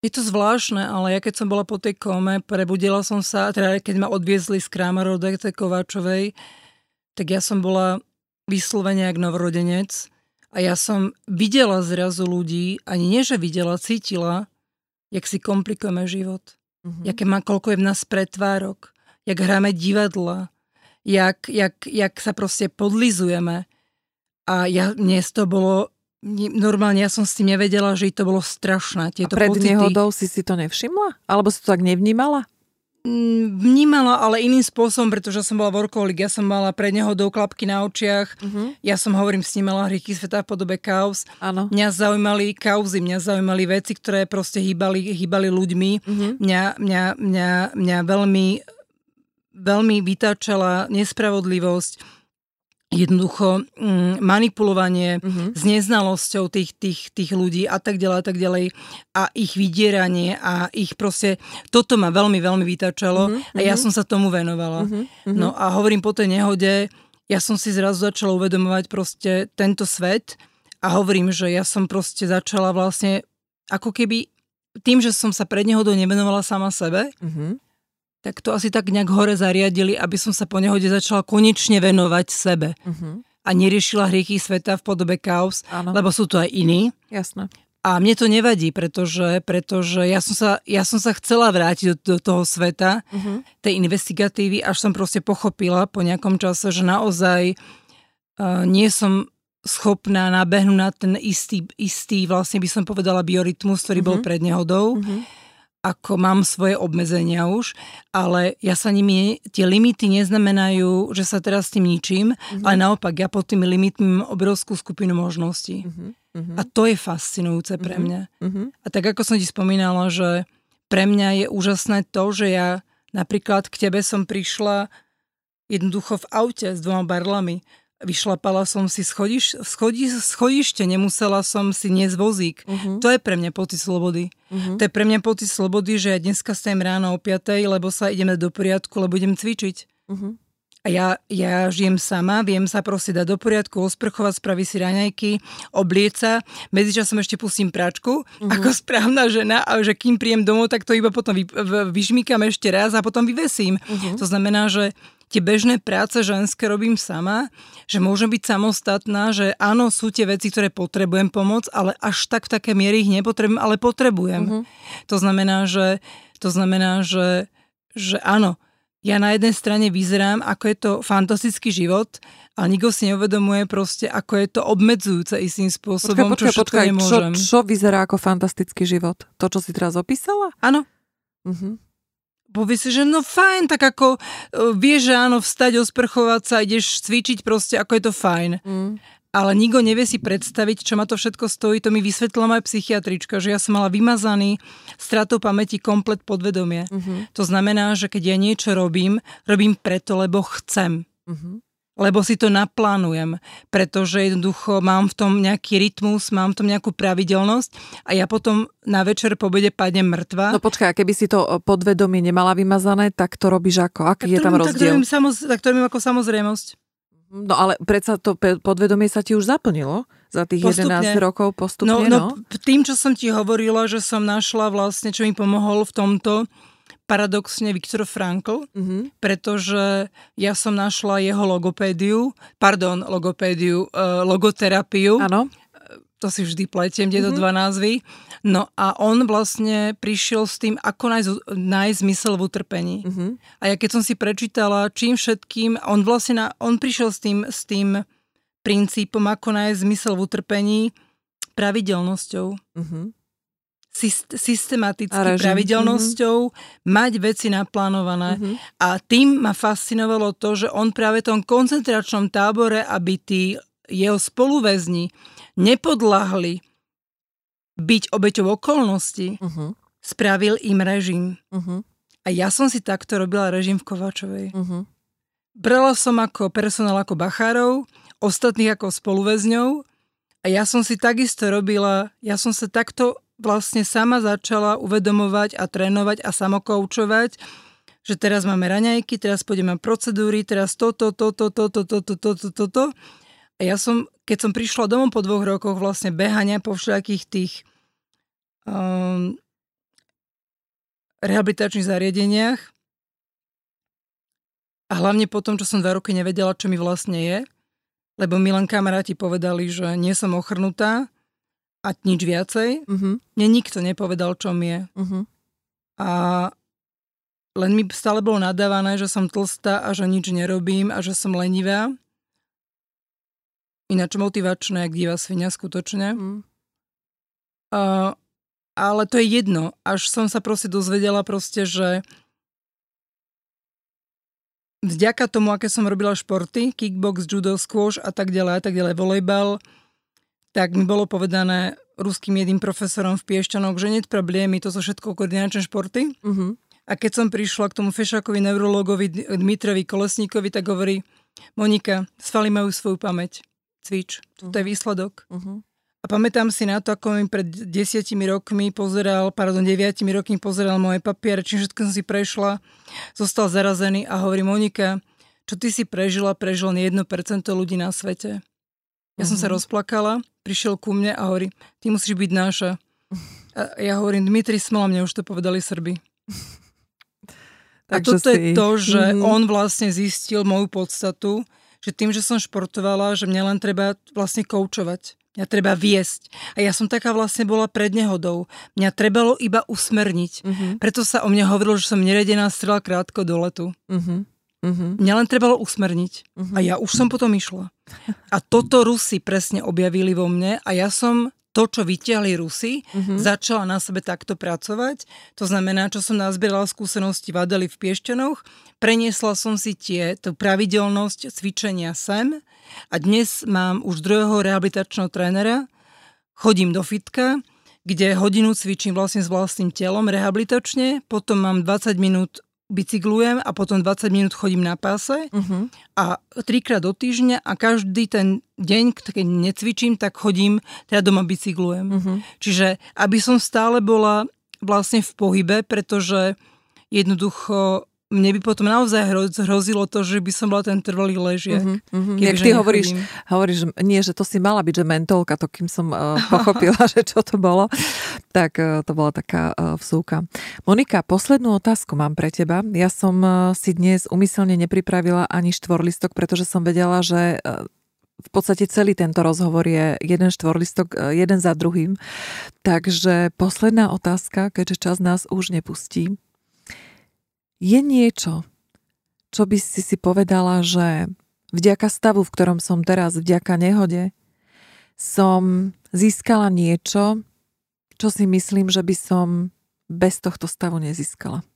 Je to zvláštne, ale ja keď som bola po tej kome, prebudila som sa, teda keď ma odviezli z Kramárov do Kováčovej, tak ja som bola vyslovene jak novorodenec a ja som videla zrazu ľudí, ani nie, že videla, cítila, jak si komplikujeme život. Koľko je v nás pretvárok, jak hráme divadla, jak sa proste podlizujeme. A mne to bolo, normálne ja som s tým nevedela, že to bolo strašné. Tieto pocity. A pred nehodou si to nevšimla? Alebo si to tak nevnímala? Vnímala, ale iným spôsobom, pretože som bola workoholik. Ja som mala pred nehodou klapky na očiach. Ja som, hovorím, snímala hryky sveta v podobe kauz. Áno. Mňa zaujímali kauzy, mňa zaujímali veci, ktoré proste hýbali ľuďmi. Mňa veľmi vytáčala nespravodlivosť. Jednoducho manipulovanie s neznalosťou tých ľudí a tak ďalej a ich vydieranie a ich proste, toto ma veľmi, veľmi vytáčalo a ja som sa tomu venovala. No a hovorím po tej nehode, ja som si zrazu začala uvedomovať proste tento svet a hovorím, že ja som proste začala vlastne ako keby tým, že som sa pred nehodou nevenovala sama sebe, tak to asi tak nejak hore zariadili, aby som sa po nehode začala konečne venovať sebe. a neriešila hriechy sveta v podobe kaos, lebo sú tu aj iní. Jasné. A mne to nevadí, pretože ja som sa chcela vrátiť do toho sveta, tej investigatívy, až som proste pochopila po nejakom čase, že naozaj nie som schopná nabehnúť na ten istý, vlastne by som povedala, biorytmus, ktorý bol pred nehodou. Ako mám svoje obmedzenia už, ale ja sa nimi, tie limity neznamenajú, že sa teraz tým ničím, ale naopak ja pod tými limitmi mám obrovskú skupinu možností. A to je fascinujúce pre mňa. A tak ako som ti spomínala, že pre mňa je úžasné to, že ja napríklad k tebe som prišla jednoducho v aute s 2 barlami. Vyšlapala som si schodište, nemusela som si niesť vozík. To je pre mňa pocit slobody. To je pre mňa pocit slobody, že ja dneska stajem ráno o 5:00, lebo sa ideme do poriadku, lebo idem cvičiť. A ja žijem sama, viem sa proste dať do poriadku, osprchovať, spraviť si raňajky, oblieť sa. Medzičasom ešte pustím práčku, ako správna žena, a že kým príjem domov, tak to iba potom vyžmýkam ešte raz a potom vyvesím. To znamená, že tie bežné práce ženské robím sama, že môžem byť samostatná, že áno, sú tie veci, ktoré potrebujem pomoc, ale až tak v takej miere ich nepotrebujem, ale potrebujem. To znamená, že áno, ja na jednej strane vyzerám, ako je to fantastický život, ale nikto si neuvedomuje proste, ako je to obmedzujúce istým spôsobom, čo všetko nemôžem. Čo vyzerá ako fantastický život? To, čo si teraz opísala? Áno. Povie si, že no fajn, tak ako vieš, že áno, vstať, osprchovať sa, ideš cvičiť, proste ako je to fajn. Ale nikto nevie si predstaviť, čo ma to všetko stojí. To mi vysvetlila moja psychiatrička, že ja som mala vymazaný stratou pamäti komplet podvedomie. To znamená, že keď ja niečo robím preto, lebo chcem. Lebo si to naplánujem. Pretože jednoducho mám v tom nejaký rytmus, mám v tom nejakú pravidelnosť a ja potom na večer po obede padnem mŕtva. No počkaj, keby si to podvedomie nemala vymazané, tak to robíš ako? Aký je tam rozdiel? Tak to robím ako samozrejmosť. No ale predsa to podvedomie sa ti už zaplnilo za tých postupne. 11 rokov postupne, no? Tým, čo som ti hovorila, že som našla vlastne, čo mi pomohol v tomto, paradoxne Viktor Frankl, pretože ja som našla jeho logoterapiu. Áno. To si vždy pletiem, tieto dva názvy. No a on vlastne prišiel s tým, ako nájsť zmysel v utrpení. A ja keď som si prečítala, čím všetkým, on prišiel s tým princípom, ako nájsť zmysel v utrpení, pravidelnosťou. Systematicky pravidelnosťou, mať veci naplánované. A tým ma fascinovalo to, že on práve v tom koncentračnom tábore, aby tí jeho spoluväzni nepodľahli byť obeťou okolností, spravil im režim. A ja som si takto robila režim v Kováčovej. Brala som ako personál ako bachárov, ostatných ako spoluväzňov a ja som si takisto robila, ja som sa takto vlastne sama začala uvedomovať a trénovať a samokoučovať, že teraz máme raňajky, teraz pôjdeme procedúry, teraz toto. A ja som, keď som prišla domov po 2 rokoch vlastne behania po všetkých tých rehabilitačných zariadeniach a hlavne po tom, čo som 2 roky nevedela, čo mi vlastne je, lebo mi len kamaráti povedali, že nie som ochrnutá a nič viacej. Mne nikto nepovedal, čo mi je. A len mi stále bolo nadávané, že som tlstá a že nič nerobím a že som lenivá. Ináč motivačné, ak divá svinia, skutočne. Ale to je jedno. Až som sa proste dozvedela, že vďaka tomu, aké som robila športy, kickbox, judo, squash a tak ďalej, volejbal, tak mi bolo povedané ruským jedným profesorom v Piešťanoch, že nie je problémy, to sú všetko koordinačné športy. A keď som prišla k tomu fešákovi, neurologovi Dmitrovi Kolesníkovi, tak hovorí: Monika, svaly majú svoju pamäť. Cvič. To je výsledok. A pamätám si na to, ako mi pred 10 rokmi pozeral 9 rokmi moje papiere, čím všetko som si prešla, zostal zarazený a hovorí: Monika, čo ty si prežilo 1% ľudí na svete. Ja som sa rozplakala, prišiel ku mne a hovorí: ty musíš byť naša. A ja hovorím: Dmitrij Smala, mne už to povedali Srbi. A toto je to, že on vlastne zistil moju podstatu, že tým, že som športovala, že mňa len treba vlastne koučovať. Mňa treba viesť. A ja som taká vlastne bola pred nehodou. Mňa trebalo iba usmerniť. Uh-huh. Preto sa o mne hovorilo, že som neredená strela krátko do letu. Uh-huh. Uh-huh. Mňa len trebalo usmerniť. Uh-huh. A ja už som potom išla. A toto Rusi presne objavili vo mne a ja som to, čo vytiahli Rusi, začala na sebe takto pracovať. To znamená, čo som nazbierala skúsenosti v Adeli v Piešťanoch, preniesla som si tú pravidelnosť cvičenia sem a dnes mám už druhého rehabilitačného trénera, chodím do fitka, kde hodinu cvičím vlastne s vlastným telom rehabilitačne, potom mám 20 minút bicyklujem a potom 20 minút chodím na páse a trikrát do týždňa a každý ten deň, keď necvičím, tak chodím, teda doma bicyklujem. Čiže aby som stále bola vlastne v pohybe, pretože jednoducho mne by potom naozaj hrozilo to, že by som bola ten trvalý ležiak. Jak ty hovoríš, nie, že to si mala byť, že mentolka, to kým som pochopila, že čo to bolo, tak to bola taká vsúka. Monika, poslednú otázku mám pre teba. Ja som si dnes umyselne nepripravila ani štvorlistok, pretože som vedela, že v podstate celý tento rozhovor je jeden štvorlistok, jeden za druhým. Takže posledná otázka, keďže čas nás už nepustí. Je niečo, čo by si si povedala, že vďaka stavu, v ktorom som teraz, vďaka nehode, som získala niečo, čo si myslím, že by som bez tohto stavu nezískala?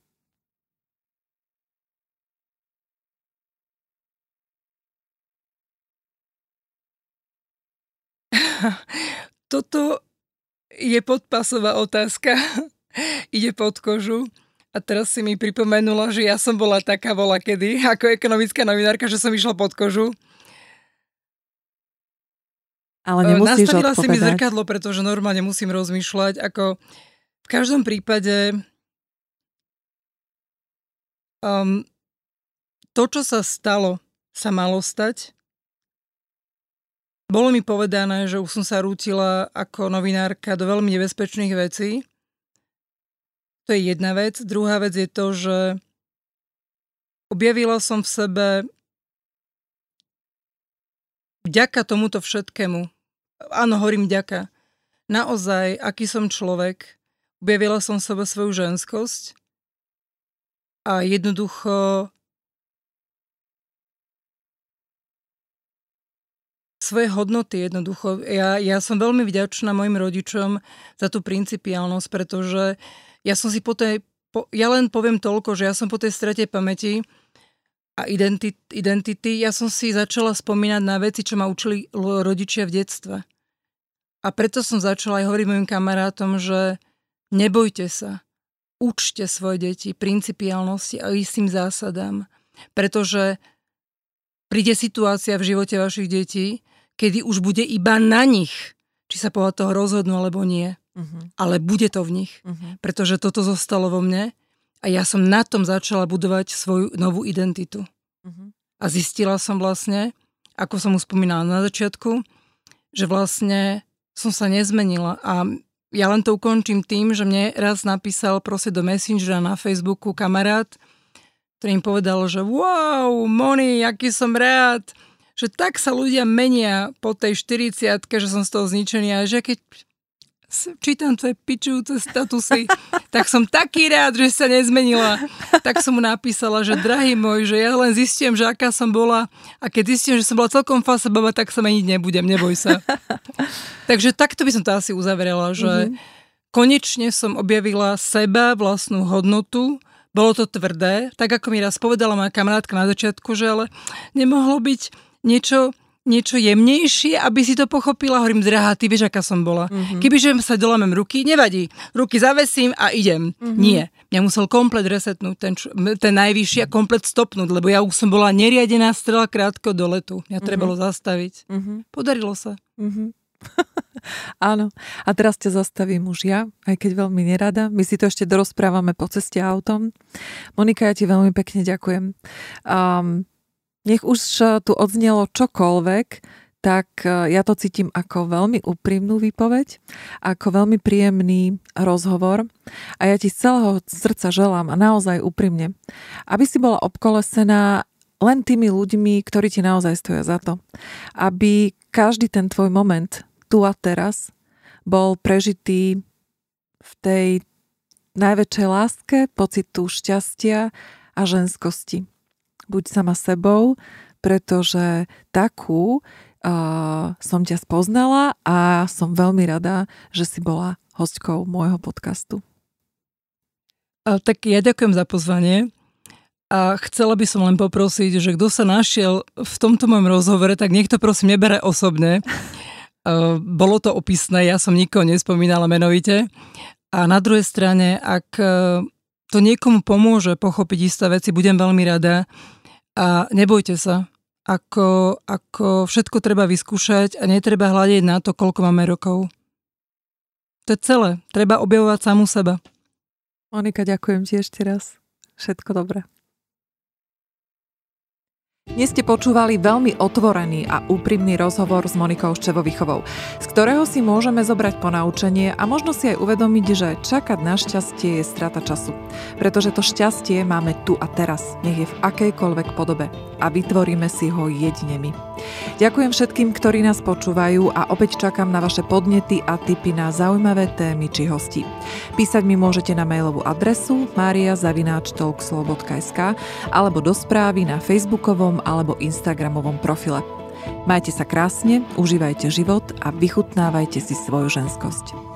Toto je podpasová otázka. Ide pod kožu. A teraz si mi pripomenula, že ja som bola taká volakedy, ako ekonomická novinárka, že som išla pod kožu. Ale nemusíš odpovedať. Nastavila si mi zrkadlo, pretože normálne musím rozmýšľať. Ako v každom prípade to, čo sa stalo, sa malo stať. Bolo mi povedané, že už som sa rútila ako novinárka do veľmi nebezpečných vecí. To je jedna vec. Druhá vec je to, že objavila som v sebe vďaka tomuto všetkému. Áno, hovorím vďaka. Naozaj, aký som človek. Objavila som v sebe svoju ženskosť a jednoducho svoje hodnoty jednoducho. Ja som veľmi vďačná mojim rodičom za tú principiálnosť, pretože ja som si ja len poviem toľko, že ja som po tej strate pamäti a identity, ja som si začala spomínať na veci, čo ma učili rodičia v detstve. A preto som začala aj hovoriť mojim kamarátom, že nebojte sa, učte svoje deti principiálnosti a istým zásadám. Pretože príde situácia v živote vašich detí, kedy už bude iba na nich, či sa podľa toho rozhodnú alebo nie. Ale bude to v nich, pretože toto zostalo vo mne a ja som na tom začala budovať svoju novú identitu. A zistila som vlastne, ako som už spomínala na začiatku, že vlastne som sa nezmenila a ja len to ukončím tým, že mne raz napísal proste do Messengera na Facebooku kamarát, ktorý im povedal, že wow, Moni, aký som rád, že tak sa ľudia menia po tej 40-ke, že som z toho zničená, že keď čítam tvoje pičujúce statusy, tak som taký rád, že sa nezmenila. Tak som mu napísala, že drahý môj, že ja len zistím, že aká som bola a keď zistím, že som bola celkom fasa baba, tak sa meniť nebudem, neboj sa. Takže takto by som to asi uzavrela, že konečne som objavila seba, vlastnú hodnotu. Bolo to tvrdé, tak ako mi raz povedala moja kamarátka na začiatku, že ale nemohlo byť niečo jemnejšie, aby si to pochopila. Hovorím, drahá, ty vieš, aká som bola. Kebyže sa dolamem ruky, nevadí. Ruky zavesím a idem. Nie. Mňa musel komplet resetnúť, ten najvyšší a komplet stopnúť, lebo ja už som bola neriadená strela krátko do letu. Mňa trebalo zastaviť. Podarilo sa. Áno. A teraz ťa zastavím už ja, aj keď veľmi nerada. My si to ešte dorozprávame po ceste autom. Monika, ja ti veľmi pekne ďakujem. Nech už tu odznelo čokoľvek, tak ja to cítim ako veľmi úprimnú výpoveď, ako veľmi príjemný rozhovor a ja ti z celého srdca želám a naozaj úprimne, aby si bola obkolesená len tými ľuďmi, ktorí ti naozaj stoja za to. Aby každý ten tvoj moment, tu a teraz, bol prežitý v tej najväčšej láske, pocitu šťastia a ženskosti. Buď sama sebou, pretože takú som ťa spoznala a som veľmi rada, že si bola hostkou môjho podcastu. Tak ja ďakujem za pozvanie a chcela by som len poprosiť, že kto sa našiel v tomto mojom rozhovore, tak nech to prosím nebere osobne. Bolo to opisné, ja som nikoho nespomínala menovite. A na druhej strane, ak to niekomu pomôže pochopiť isté veci, budem veľmi rada. A nebojte sa, ako všetko treba vyskúšať a netreba hľadiť na to, koľko máme rokov. To je celé. Treba objavovať samú seba. Monika, ďakujem ti ešte raz. Všetko dobré. Dnes ste počúvali veľmi otvorený a úprimný rozhovor s Monikou Ščevovicovou, z ktorého si môžeme zobrať ponaučenie a možno si aj uvedomiť, že čakať na šťastie je strata času. Pretože to šťastie máme tu a teraz, nech je v akejkoľvek podobe a vytvoríme si ho jedine my. Ďakujem všetkým, ktorí nás počúvajú a opäť čakám na vaše podnety a tipy na zaujímavé témy či hosti. Písať mi môžete na mailovú adresu maria@talkslow.sk alebo do správy na facebookovom alebo instagramovom profile. Majte sa krásne, užívajte život a vychutnávajte si svoju ženskosť.